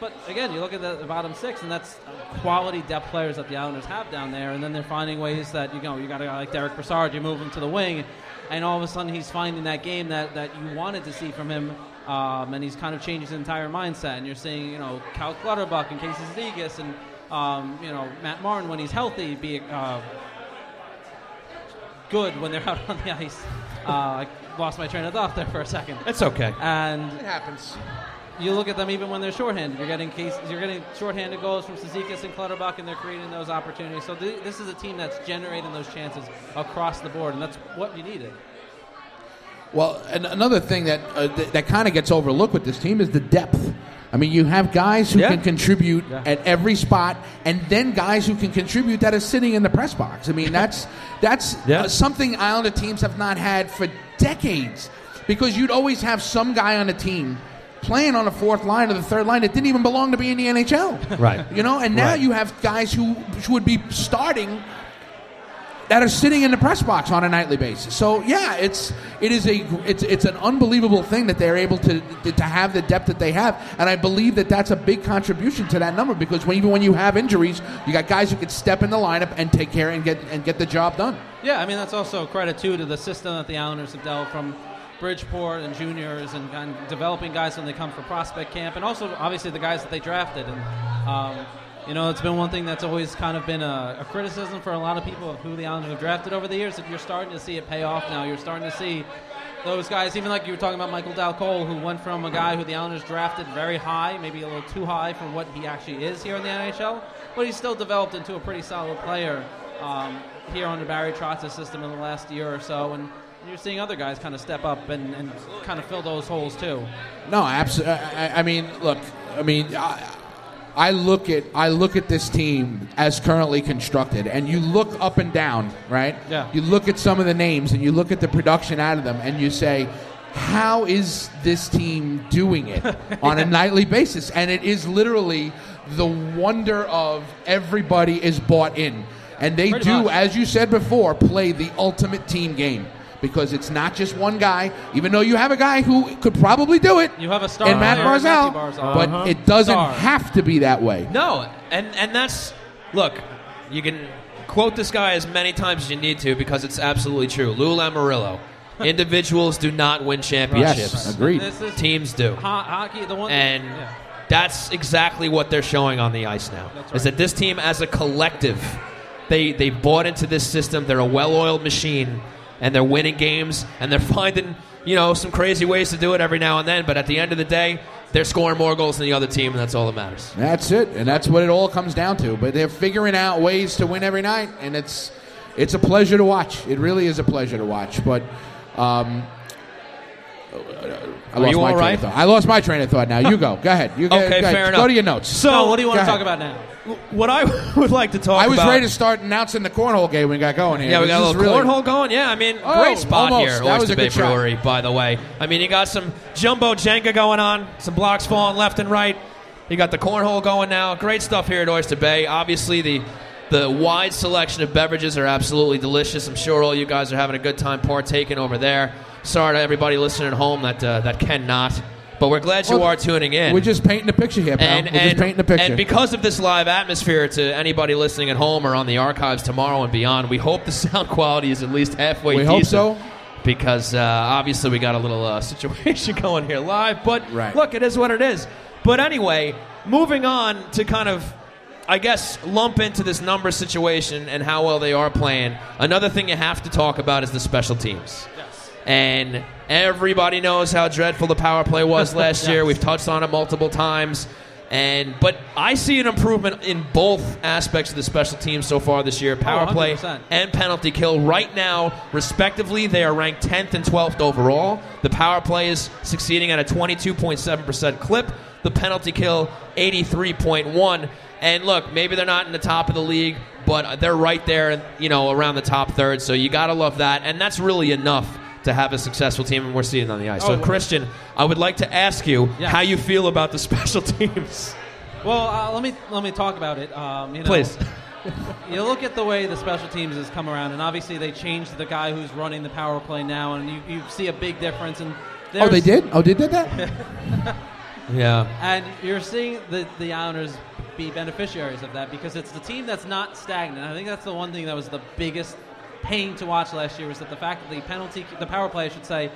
but again, you look at the bottom 6, and that's quality depth players that the Islanders have down there. And then they're finding ways that, you know, you got a guy like Derick Brassard, you move him to the wing, and all of a sudden he's finding that game that you wanted to see from him. And he's kind of changed his entire mindset. And you're seeing, you know, Cal Clutterbuck and Casey Cizikas and, you know, Matt Martin when he's healthy be good when they're out on the ice. I lost my train of thought there for a second. It's okay. And it happens. You look at them even when they're shorthanded. You're getting shorthanded goals from Cizikas and Clutterbuck, and they're creating those opportunities. So this is a team that's generating those chances across the board, and that's what you needed. Well, another thing that kind of gets overlooked with this team is the depth. I mean, you have guys who can contribute at every spot, and then guys who can contribute that are sitting in the press box. I mean, that's something Islander teams have not had for decades, because you'd always have some guy on a team playing on the fourth line or the third line that didn't even belong to be in the NHL. Right. You know, and now you have guys who would be starting that are sitting in the press box on a nightly basis. So yeah, it's an unbelievable thing that they're able to have the depth that they have, and I believe that that's a big contribution to that number, because even when you have injuries, you got guys who can step in the lineup and take care and get the job done. Yeah, I mean, that's also credit too to the system that the Islanders have dealt from Bridgeport and juniors and developing guys when they come for prospect camp, and also obviously the guys that they drafted. And you know, it's been one thing that's always kind of been a criticism for a lot of people of who the Islanders have drafted over the years, that you're starting to see it pay off now. You're starting to see those guys, even like you were talking about Michael Dal Colle, who went from a guy who the Islanders drafted very high, maybe a little too high for what he actually is here in the NHL, but he's still developed into a pretty solid player here under Barry Trotz's system in the last year or so. And you're seeing other guys kind of step up and kind of fill those holes too. No, absolutely. I look at this team as currently constructed, and you look up and down, right? Yeah. You look at some of the names, and you look at the production out of them, and you say, how is this team doing it on a nightly basis? And it is literally the wonder of everybody is bought in. And they do, as you said before, play the ultimate team game. Because it's not just one guy, even though you have a guy who could probably do it. You have a star in Matt Barzal, but it doesn't have to be that way. No, and that's, look, you can quote this guy as many times as you need to, because it's absolutely true. Lou Lamoriello. Individuals do not win championships. Yes, agreed. Teams do. Hockey, the one. And that's exactly what they're showing on the ice now. Right. Is that this team, as a collective, they bought into this system. They're a well-oiled machine. And they're winning games, and they're finding, you know, some crazy ways to do it every now and then. But at the end of the day, They're scoring more goals than the other team, and that's all that matters. That's it, and that's what it all comes down to. But they're figuring out ways to win every night, and it's a pleasure to watch. It really is a pleasure to watch. But I lost my train of thought now. You go. Go ahead. Fair enough. Go to your notes. So what do you want to talk about now? What I would like to talk about... I was ready to start announcing the cornhole game we got going here. Yeah, we got a little cornhole going. Yeah, I mean, great spot here. That was a good brewery, by the way. I mean, you got some jumbo Jenga going on, some blocks falling left and right. You got the cornhole going now. Great stuff here at Oyster Bay. Obviously, the wide selection of beverages are absolutely delicious. I'm sure all you guys are having a good time partaking over there. Sorry to everybody listening at home that cannot. But we're glad you are tuning in. We're just painting a picture here, pal. And because of this live atmosphere, to anybody listening at home or on the archives tomorrow and beyond, we hope the sound quality is at least halfway decent. We hope so. Because obviously we got a little situation going here live. But Look, it is what it is. But anyway, moving on to kind of, I guess, lump into this number situation and how well they are playing. Another thing you have to talk about is the special teams. Yes. And... everybody knows how dreadful the power play was last year. We've touched on it multiple times. But I see an improvement in both aspects of the special teams so far this year, power play and penalty kill. Right now, respectively, they are ranked 10th and 12th overall. The power play is succeeding at a 22.7% clip. The penalty kill, 83.1%. And look, maybe they're not in the top of the league, but they're right there, around the top third. So you got to love that. And that's really enough to have a successful team, and we're seeing it on the ice. So, Christian, I would like to ask you how you feel about the special teams. Well, let me talk about it. Please. You look at the way the special teams has come around, and obviously they changed the guy who's running the power play now, and you see a big difference. And they did? Oh, did they that? Yeah. And you're seeing the Islanders be beneficiaries of that because it's the team that's not stagnant. I think that's the one thing that was the biggest pain to watch last year was that the fact that the power play, I should say,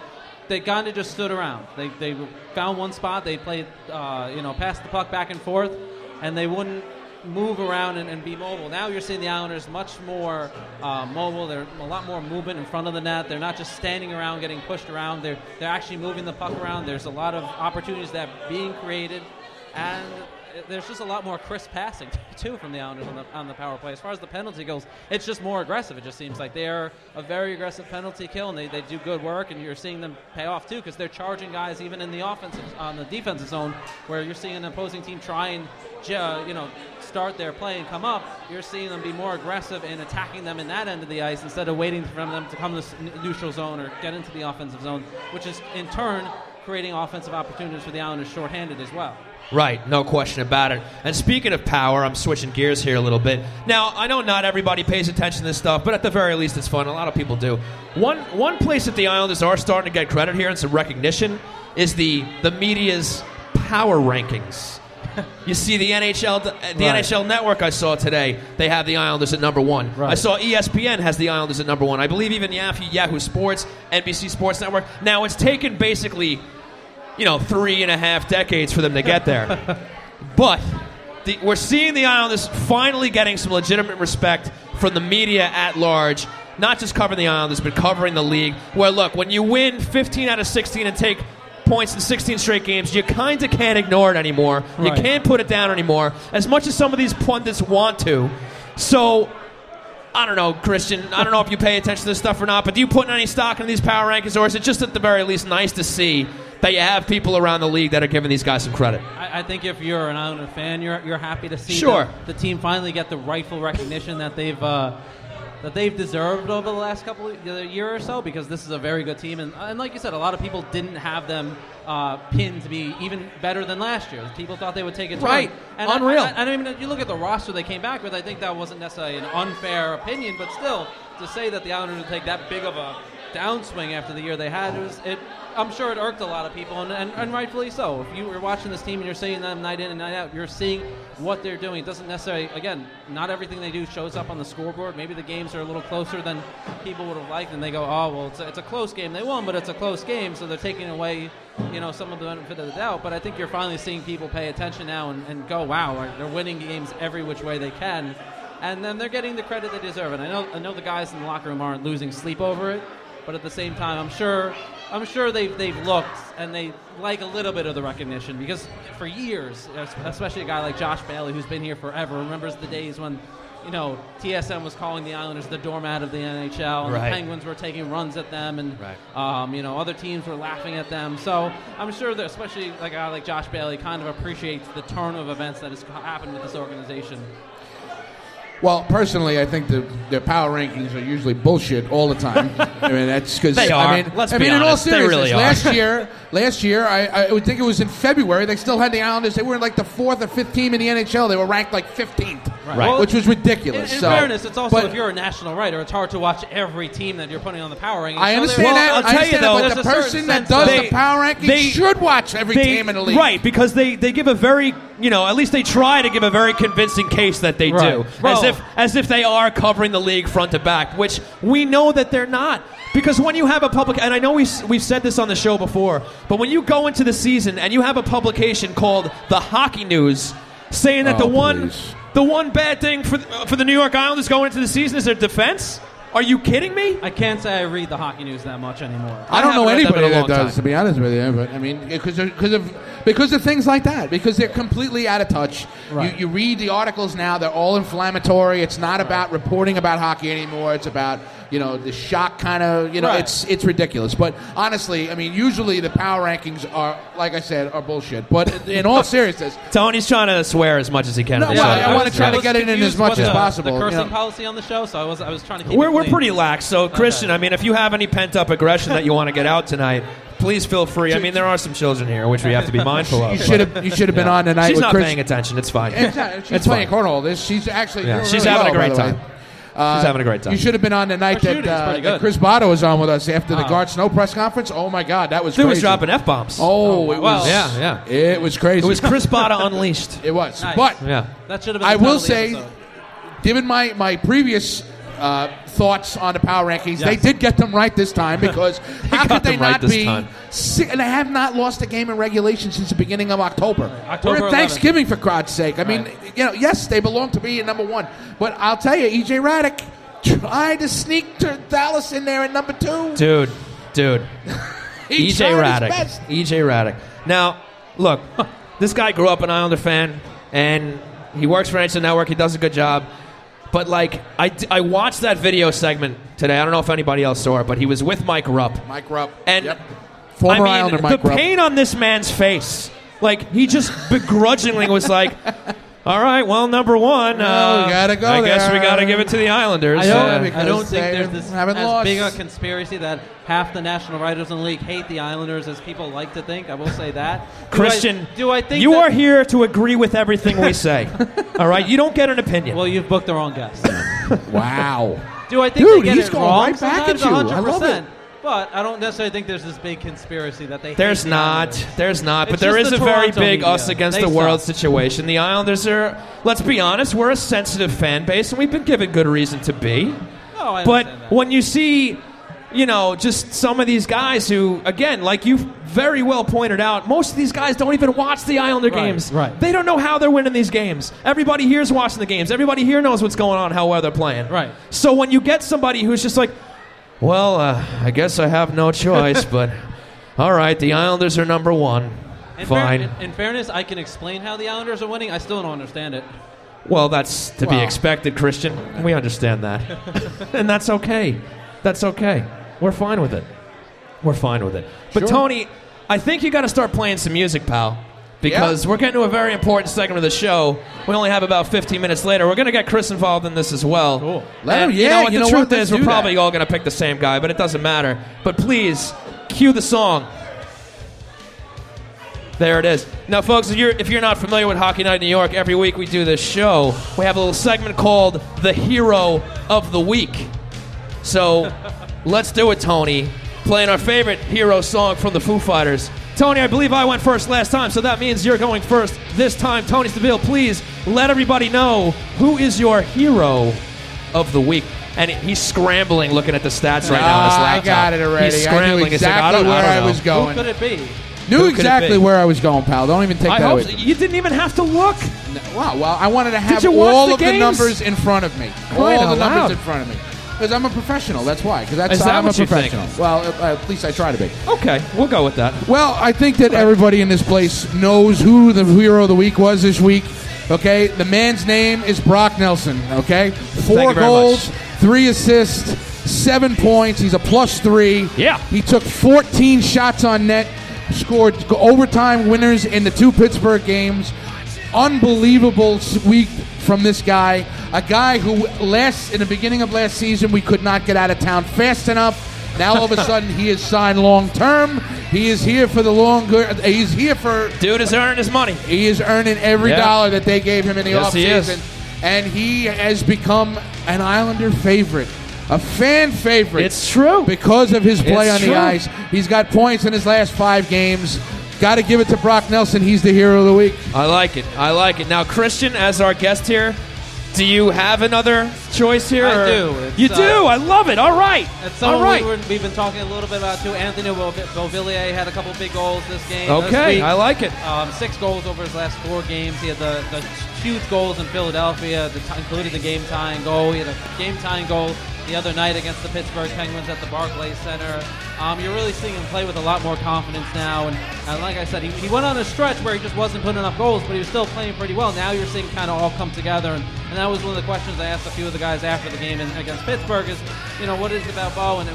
they kind of just stood around. They found one spot, they played, passed the puck back and forth, and they wouldn't move around and be mobile. Now you're seeing the Islanders much more mobile. They're a lot more movement in front of the net. They're not just standing around getting pushed around. They're actually moving the puck around. There's a lot of opportunities that are being created, and there's just a lot more crisp passing, too, from the Islanders on the power play. As far as the penalty goes, it's just more aggressive. It just seems like they are a very aggressive penalty kill, and they do good work, and you're seeing them pay off, too, because they're charging guys even in the offensive, on the defensive zone, where you're seeing an opposing team try and, start their play and come up. You're seeing them be more aggressive in attacking them in that end of the ice instead of waiting for them to come to the neutral zone or get into the offensive zone, which is, in turn, creating offensive opportunities for the Islanders shorthanded as well. Right, no question about it. And speaking of power, I'm switching gears here a little bit. Now, I know not everybody pays attention to this stuff, but at the very least it's fun. A lot of people do. One place that the Islanders are starting to get credit here and some recognition is the media's power rankings. You see the NHL Network I saw today, they have the Islanders at number one. Right. I saw ESPN has the Islanders at number one. I believe even Yahoo Sports, NBC Sports Network. Now, it's taken basically... 3.5 decades for them to get there. But we're seeing the Islanders finally getting some legitimate respect from the media at large, not just covering the Islanders, but covering the league, where, look, when you win 15 out of 16 and take points in 16 straight games, you kind of can't ignore it anymore. Right. You can't put it down anymore, as much as some of these pundits want to. So... I don't know, Christian. I don't know if you pay attention to this stuff or not, but do you put any stock in these power rankings, or is it just at the very least nice to see that you have people around the league that are giving these guys some credit? I think if you're an Islander fan, you're happy to see the team finally get the rightful recognition that they've deserved over the last couple of year or so, because this is a very good team. And like you said, a lot of people didn't have them pinned to be even better than last year. People thought they would take it. Right. And unreal. I mean, you look at the roster they came back with, I think that wasn't necessarily an unfair opinion, but still, to say that the Islanders would take that big of a downswing after the year they had, I'm sure it irked a lot of people, and rightfully so. If you were watching this team and you're seeing them night in and night out, you're seeing what they're doing. It doesn't necessarily, again, not everything they do shows up on the scoreboard. Maybe the games are a little closer than people would have liked, and they go, it's a close game. They won, but it's a close game, so they're taking away, some of the benefit of the doubt. But I think you're finally seeing people pay attention now and go, wow, they're winning games every which way they can. And then they're getting the credit they deserve. And I know the guys in the locker room aren't losing sleep over it, but at the same time, I'm sure I'm sure they've looked and they like a little bit of the recognition, because for years, especially a guy like Josh Bailey, who's been here forever, remembers the days when, you know, TSN was calling the Islanders the doormat of the NHL, and right. the Penguins were taking runs at them, and right. You know, other teams were laughing at them. So I'm sure that especially a guy like Josh Bailey kind of appreciates the turn of events that has happened with this organization. Well, personally, I think the power rankings are usually bullshit all the time. I mean, that's because they are. I mean, in all seriousness, really last year, I would think it was in February. They still had the Islanders. They were like the 4th or 5th team in the NHL. They were ranked like 15th, right. which was ridiculous. In fairness, it's also if you're a national writer, it's hard to watch every team that you're putting on the power rankings. I understand that. I'll tell you though, but the person that does the power rankings should watch every team in the league, right? Because they give a very, you know, at least they try to give a very convincing case that they do. Right. As if they are covering the league front to back, which we know that they're not. Because when you have a public, and I know we've said this on the show before, but when you go into the season and you have a publication called The Hockey News saying that the one bad thing for the New York Islanders going into the season is their defense. Are you kidding me? I can't say I read the hockey news that much anymore. I don't know anybody that does, to be honest with you. But I mean, because of things like that, because they're completely out of touch. Right. You read the articles now; they're all inflammatory. It's not about reporting about hockey anymore. It's about the shock kind of it's ridiculous. But honestly, I mean, usually the power rankings are, like I said, are bullshit. But in all seriousness, Tony's trying to swear as much as he can. No, I want to try to get it in as much as possible. The cursing policy on the show, so I was trying to keep. We're pretty lax. So, Christian, I mean, if you have any pent-up aggression that you want to get out tonight, please feel free. I mean, there are some children here, which we have to be mindful of. You should have been on tonight. She's with not Christian. Paying attention. It's fine. She's playing cornhole. She's actually doing she's really having well, a great time. She's having a great time. You should have been on the night that Chris Botto was on with us after the Garth Snow press conference. Oh, my God. That was crazy. He was dropping F-bombs. Oh, it was. Yeah. It was crazy. It was Chris Botto unleashed. It was. Nice. But that should have been I will say, given my previous thoughts on the power rankings. Yes. They did get them right this time, because how could they not be? And they have not lost a game in regulation since the beginning of October. Right. We're at Thanksgiving, for God's sake. I mean, yes, they belong to be at number one. But I'll tell you, E.J. Raddick tried to sneak to Dallas in there at number 2. Dude. E.J. Raddick. Now, look, this guy grew up an Islander fan, and he works for NHL Network. He does a good job. But, like, I watched that video segment today. I don't know if anybody else saw it, but he was with Mike Rupp. And, former Islander Mike Rupp. The pain on this man's face. Like, he just begrudgingly was like, all right, well, number one. We gotta go I guess we got to give it to the Islanders. I don't think there's this as lost. Big a conspiracy that half the national writers in the league hate the Islanders as people like to think. I will say that. Christian, do I think you are here to agree with everything we say. All right? You don't get an opinion. Well, you've booked the wrong guest. Wow. Do I think they get it wrong? Right back at you. 100%. I love it. But I don't necessarily think there's this big conspiracy that they hate the Islanders. There's not. But there is a very big us against the world situation. The Islanders are, let's be honest, we're a sensitive fan base, and we've been given good reason to be. No, I understand that. But when you see, just some of these guys who, again, like you very well pointed out, most of these guys don't even watch the Islander games. Right. They don't know how they're winning these games. Everybody here is watching the games. Everybody here knows what's going on, how well they're playing. Right. So when you get somebody who's just like, well, I guess I have no choice, but all right, the Islanders are number one. Fine. In fairness, I can explain how the Islanders are winning. I still don't understand it. Well, that's to be expected, Christian. We understand that. And that's okay. We're fine with it. But, sure. Tony, I think you got to start playing some music, pal, because we're getting to a very important segment of the show. We only have about 15 minutes later. We're going to get Chris involved in this as well. Cool. And, the truth is we're probably all going to pick the same guy, but it doesn't matter. But please, cue the song. There it is. Now, folks, if you're not familiar with Hockey Night in New York, every week we do this show. We have a little segment called The Hero of the Week. So let's do it, Tony, playing our favorite hero song from the Foo Fighters. Tony, I believe I went first last time, so that means you're going first this time. Tony Stabile, please let everybody know who is your hero of the week. And he's scrambling, looking at the stats right now on his laptop. I got it already. He's scrambling. I knew exactly where I was going. Who could it be? Knew exactly where I was going, pal. Don't even take that away. You didn't even have to look. No, wow. Well, I wanted to have all of the numbers in front of me. All the numbers in front of me. Because I'm a professional, that's why. Because that's I'm a professional. Well, at least I try to be. Okay, we'll go with that. Well, I think that everybody in this place knows who the hero of the week was this week. Okay, the man's name is Brock Nelson. Okay, 4 goals, 3 assists, 7 points. He's a +3. Yeah. He took 14 shots on net, scored overtime winners in the 2 Pittsburgh games. Unbelievable week from this guy, a guy who in the beginning of last season we could not get out of town fast enough. Now all of a sudden he is signed long term. He is here for the long. He's here for. Dude is earning his money. He is earning every dollar that they gave him in the offseason, and he has become an Islander favorite. A fan favorite. It's true. Because of his play the ice. He's got points in his last 5 games. Got to give it to Brock Nelson. He's the hero of the week. I like it. I like it. Now, Christian, as our guest here, do you have another choice here? I do. You do? I love it. All right. That's all right. We've been talking a little bit about, too. Anthony Beauvillier had a couple big goals this game. Okay. I like it. 6 goals over his last 4 games. He had the huge goals in Philadelphia, including the game-tying goal. He had a game-tying goal the other night against the Pittsburgh Penguins at the Barclays Center. You're really seeing him play with a lot more confidence now. And like I said, he went on a stretch where he just wasn't putting enough goals, but he was still playing pretty well. Now you're seeing kind of all come together. And that was one of the questions I asked a few of the guys after the game against Pittsburgh is, what is it about Bo? And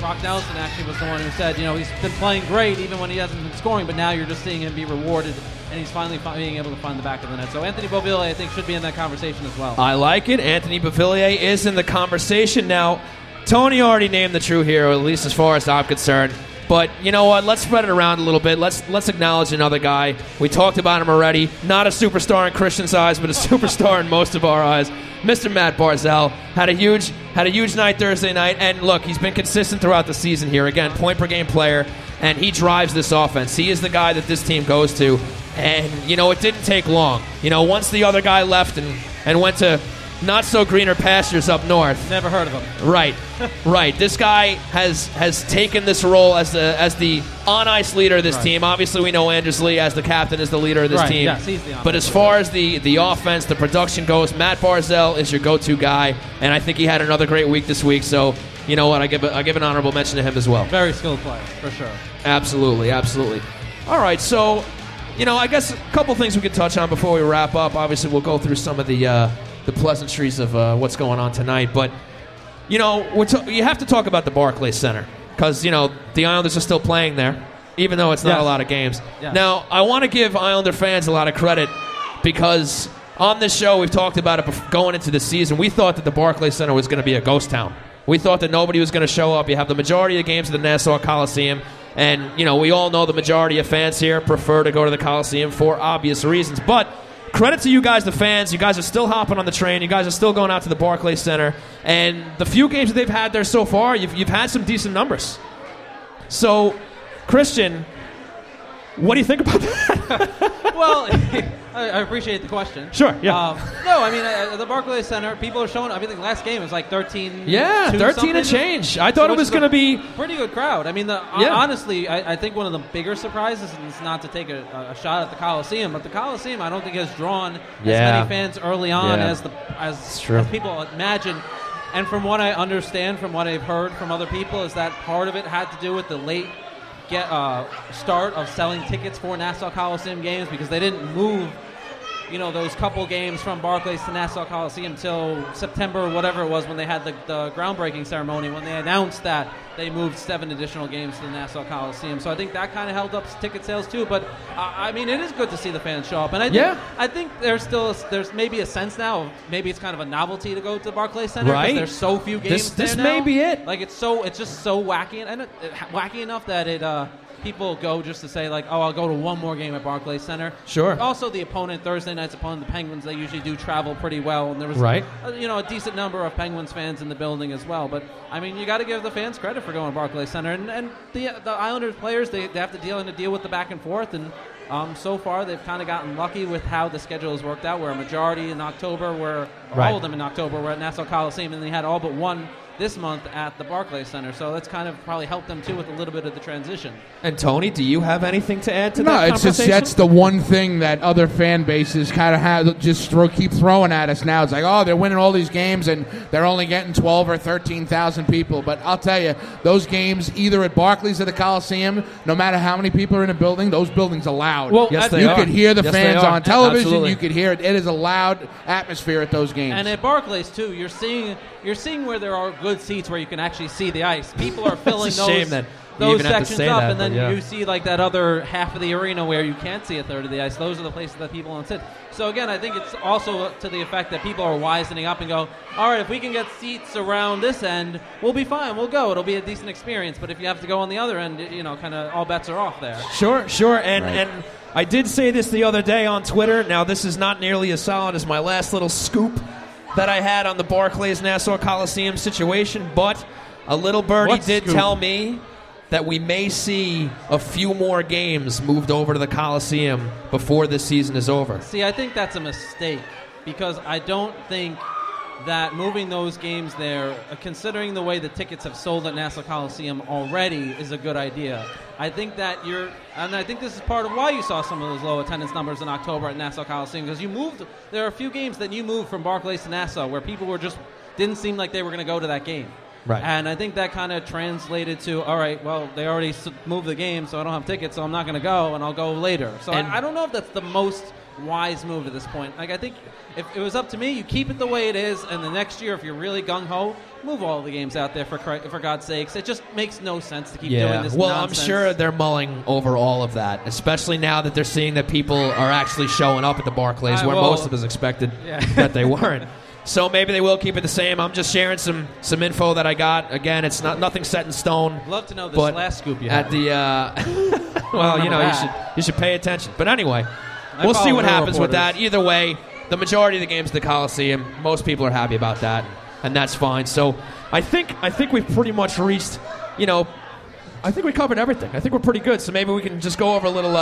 Brock Nelson actually was the one who said, he's been playing great even when he hasn't been scoring, but now you're just seeing him be rewarded, and he's finally being able to find the back of the net. So Anthony Beauvillier, I think, should be in that conversation as well. I like it. Anthony Beauvillier is in the conversation now. Tony already named the true hero, at least as far as I'm concerned. But you know what? Let's spread it around a little bit. Let's acknowledge another guy. We talked about him already. Not a superstar in Christian's eyes, but a superstar in most of our eyes. Mr. Matt Barzal had a huge night Thursday night, and look, he's been consistent throughout the season here. Again, point-per-game player, and he drives this offense. He is the guy that this team goes to, and, it didn't take long. Once the other guy left and went to not-so-greener pastures up north. Never heard of him. Right. This guy has taken this role as the on-ice leader of this team. Obviously, we know Anders Lee as the captain is the leader of this team. Yes, he's the but as far as the offense, the production goes, Matt Barzal is your go-to guy, and I think he had another great week this week. So, you know what, I give an honorable mention to him as well. Very skilled player, for sure. Absolutely. All right, so, I guess a couple things we could touch on before we wrap up. Obviously, we'll go through some of the pleasantries of what's going on tonight. But, you have to talk about the Barclays Center because, the Islanders are still playing there, even though it's not a lot of games. Yes. Now, I want to give Islander fans a lot of credit because on this show we've talked about it going into the season. We thought that the Barclays Center was going to be a ghost town. We thought that nobody was going to show up. You have the majority of the games at the Nassau Coliseum. And, we all know the majority of fans here prefer to go to the Coliseum for obvious reasons. But credit to you guys, the fans. You guys are still hopping on the train. You guys are still going out to the Barclays Center. And the few games that they've had there so far, you've had some decent numbers. So, Christian, what do you think about that? Well, I appreciate the question. Sure, yeah. The Barclays Center, people are showing up. I think the last game was like 13. Yeah, 13 and change. I thought it was going to be pretty good crowd. I mean, honestly, I think one of the bigger surprises is not to take a shot at the Coliseum, but the Coliseum I don't think has drawn as many fans early on as people imagine. And from what I understand, from what I've heard from other people, is that part of it had to do with the late start of selling tickets for Nassau Coliseum games because they didn't move, those couple games from Barclays to Nassau Coliseum till September, whatever it was, when they had the groundbreaking ceremony, when they announced that they moved 7 additional games to the Nassau Coliseum. So I think that kind of held up ticket sales too. But it is good to see the fans show up, and I think there's maybe a sense now. Maybe it's kind of a novelty to go to the Barclays Center because there's so few games. This may be it. Like it's just so wacky and wacky enough that it. People go just to say, like, oh, I'll go to one more game at Barclays Center. Sure. Also, the opponent, Thursday night's opponent, the Penguins, they usually do travel pretty well. And there was, a decent number of Penguins fans in the building as well. But, you got to give the fans credit for going to Barclays Center. And the Islanders players, they have to deal with the back and forth. And so far, they've kind of gotten lucky with how the schedule has worked out, where a majority in October all of them in October were at Nassau Coliseum, and they had all but one this month at the Barclays Center. So that's kind of probably helped them, too, with a little bit of the transition. And, Tony, do you have anything to add to that conversation? No, it's just that's the one thing that other fan bases kind of have just keep throwing at us now. It's like, oh, they're winning all these games and they're only getting 12 or 13,000 people. But I'll tell you, those games, either at Barclays or the Coliseum, no matter how many people are in a building, those buildings are loud. Well, yes, they are. You could hear the fans on television. Absolutely. You could hear it. It is a loud atmosphere at those games. And at Barclays, too, you're seeing where there are good seats where you can actually see the ice. People are filling those sections up, that, and then you see like that other half of the arena where you can't see a third of the ice. Those are the places that people don't sit. So again, I think it's also to the effect that people are wisening up and go, all right, if we can get seats around this end, we'll be fine. We'll go. It'll be a decent experience. But if you have to go on the other end, you know, kind of all bets are off there. Sure. And I did say this the other day on Twitter. Now, this is not nearly as solid as my last little scoop that I had on the Barclays Nassau Coliseum situation, but a little birdie tell me that we may see a few more games moved over to the Coliseum before this season is over. See, I think that's a mistake because I don't think that moving those games there, considering the way the tickets have sold at Nassau Coliseum already, is a good idea. I think that I think this is part of why you saw some of those low attendance numbers in October at Nassau Coliseum, because there are a few games that you moved from Barclays to Nassau where people didn't seem like they were going to go to that game. Right. And I think that kind of translated to, all right, well, they already moved the game, so I don't have tickets, so I'm not going to go, and I'll go later. So I don't know if that's the most wise move at this point. Like, I think if it was up to me, you keep it the way it is, and the next year, if you're really gung-ho, move all the games out there for God's sakes. It just makes no sense to keep doing this nonsense. I'm sure they're mulling over all of that, especially now that they're seeing that people are actually showing up at the Barclays where most of us expected that they weren't. So maybe they will keep it the same. I'm just sharing some info that I got. Again, it's nothing set in stone. Love to know this last scoop you had. You should pay attention. But anyway, we'll see what happens with that. Either way, the majority of the games at the Coliseum, most people are happy about that, and that's fine. So I think we've pretty much reached, I think we covered everything. I think we're pretty good. So maybe we can just go over a little.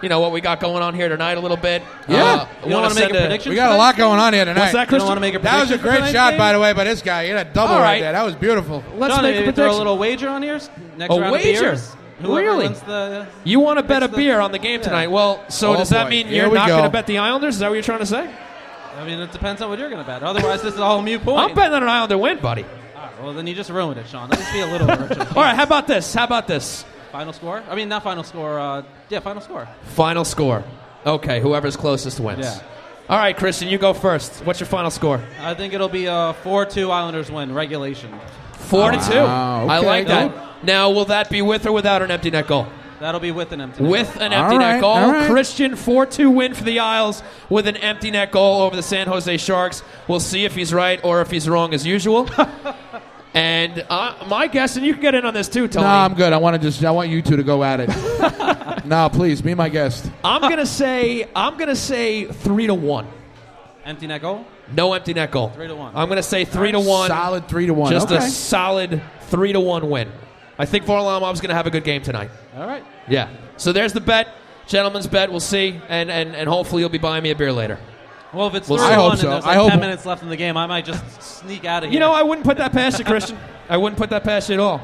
What we got going on here tonight a little bit. Yeah. You want to make a prediction? We got a lot going on here tonight. What's that, Christian? That was a great shot, by the way, by this guy. He had a double right there. That was beautiful. Let's make a prediction. Throw a little wager on here. Next round of beers. Really? You want to bet a beer on the game tonight. Well, so does that mean you're not going to bet the Islanders? Is that what you're trying to say? I mean, it depends on what you're going to bet. Otherwise, this is all mute point. I'm betting on an Islander win, buddy. All right, well, then you just ruined it, Sean. Let us be a little virtual. All right, how about this? Final score? I mean, not final score. Final score. Final score. Okay, whoever's closest wins. Yeah. All right, Christian, you go first. What's your final score? I think it'll be a 4-2 Islanders win, regulation. 4-2? Wow, okay. I like that. Now, will that be with or without an empty net goal? That'll be with an empty net goal. With an empty net goal. Right. Christian, 4-2 win for the Isles with an empty net goal over the San Jose Sharks. We'll see if he's right or if he's wrong as usual. And my guess, and you can get in on this too, Tony. No, I'm good. I want you two to go at it. No, please be my guest. I'm gonna say 3-1. Empty net goal? No empty net goal. 3-1. I'm gonna say 3-1. Solid 3-1. Just a solid 3-1 win. I think Varlamov's gonna have a good game tonight. All right. Yeah. So there's the bet, gentlemen's bet. We'll see, and hopefully you'll be buying me a beer later. Well, if it's 3-1 and there's 10 minutes left in the game, I might just sneak out of here. I wouldn't put that past you, Christian. I wouldn't put that past you at all.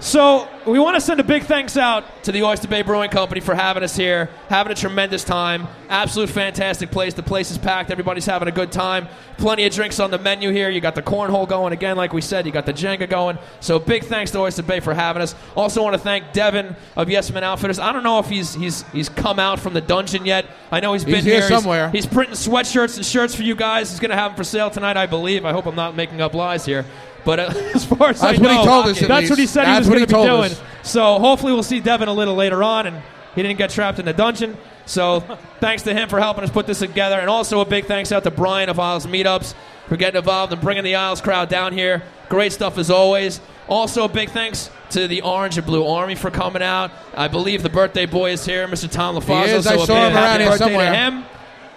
So we want to send a big thanks out to the Oyster Bay Brewing Company for having us here, having a tremendous time. Absolute fantastic place. The place is packed. Everybody's having a good time. Plenty of drinks on the menu here. You got the cornhole going again, like we said. You got the Jenga going. So big thanks to Oyster Bay for having us. Also want to thank Devin of Yes Men Outfitters. I don't know if he's come out from the dungeon yet. I know he's been here somewhere. He's printing sweatshirts and shirts for you guys. He's going to have them for sale tonight, I believe. I hope I'm not making up lies here. But as far as I know, that's what he said he was going to be doing. So hopefully we'll see Devin a little later on, and he didn't get trapped in the dungeon. So thanks to him for helping us put this together. And also a big thanks out to Brian of Isles Meetups for getting involved and bringing the Isles crowd down here. Great stuff as always. Also a big thanks to the Orange and Blue Army for coming out. I believe the birthday boy is here, Mr. Tom LaFazzo. He is. So I saw him around here somewhere. Him.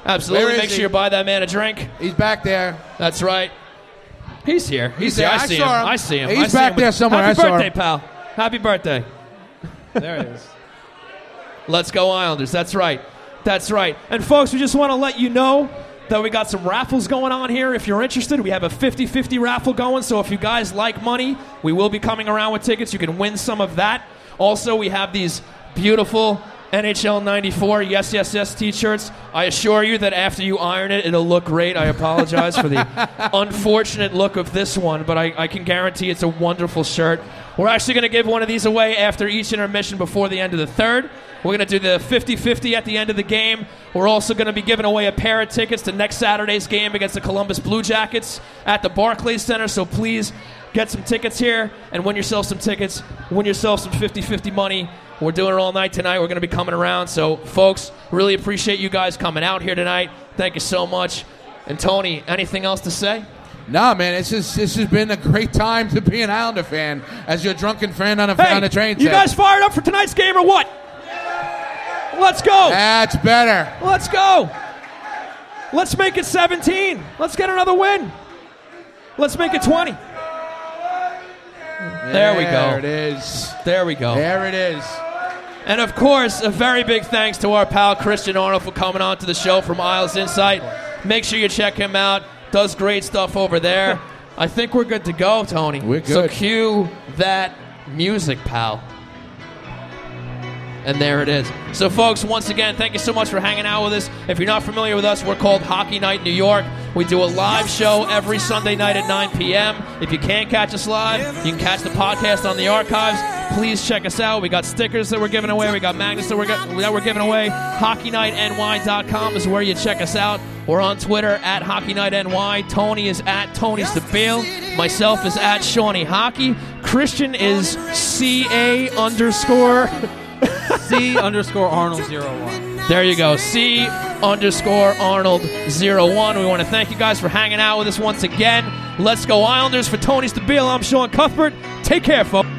Absolutely. Make sure you buy that man a drink. He's back there. That's right. He's here. He's here. I see him. He's back there somewhere. Happy birthday, pal. Happy birthday. There it is. Let's go Islanders. That's right. And, folks, we just want to let you know though we got some raffles going on here. If you're interested, we have a 50-50 raffle going, so if you guys like money, we will be coming around with tickets. You can win some of that. Also, we have these beautiful NHL 94 Yes, Yes, Yes t-shirts. I assure you that after you iron it, it'll look great. I apologize for the unfortunate look of this one, but I can guarantee it's a wonderful shirt. We're actually going to give one of these away after each intermission before the end of the third. We're going to do the 50-50 at the end of the game. We're also going to be giving away a pair of tickets to next Saturday's game against the Columbus Blue Jackets at the Barclays Center, so please get some tickets here and win yourself some tickets. Win yourself some 50-50 money. We're doing it all night tonight. We're going to be coming around. So, folks, really appreciate you guys coming out here tonight. Thank you so much. And, Tony, anything else to say? Nah, man, this has been a great time to be an Islander fan as your drunken friend on a train set. You guys fired up for tonight's game or what? Let's go. That's better. Let's go. Let's make it 17. Let's get another win. Let's make it 20. There we go. There it is. There we go. There it is. And, of course, a very big thanks to our pal Christian Arnold for coming on to the show from Isles Insight. Make sure you check him out. Does great stuff over there. I think we're good to go, Tony. We're good. So cue that music, pal. And there it is. So, folks, once again, thank you so much for hanging out with us. If you're not familiar with us, we're called Hockey Night New York. We do a live show every Sunday night at 9 p.m. If you can't catch us live, you can catch the podcast on the archives. Please check us out. We got stickers that we're giving away. We got magnets that we're giving away. HockeyNightNY.com is where you check us out. We're on Twitter at HockeyNightNY. Tony is at Tony Stabile. Myself is at Shawnee Hockey. Christian is CA_ C_Arnold01. There you go. C_Arnold01. We want to thank you guys for hanging out with us once again. Let's go Islanders. For Tony Stabile, I'm Sean Cuthbert. Take care, folks.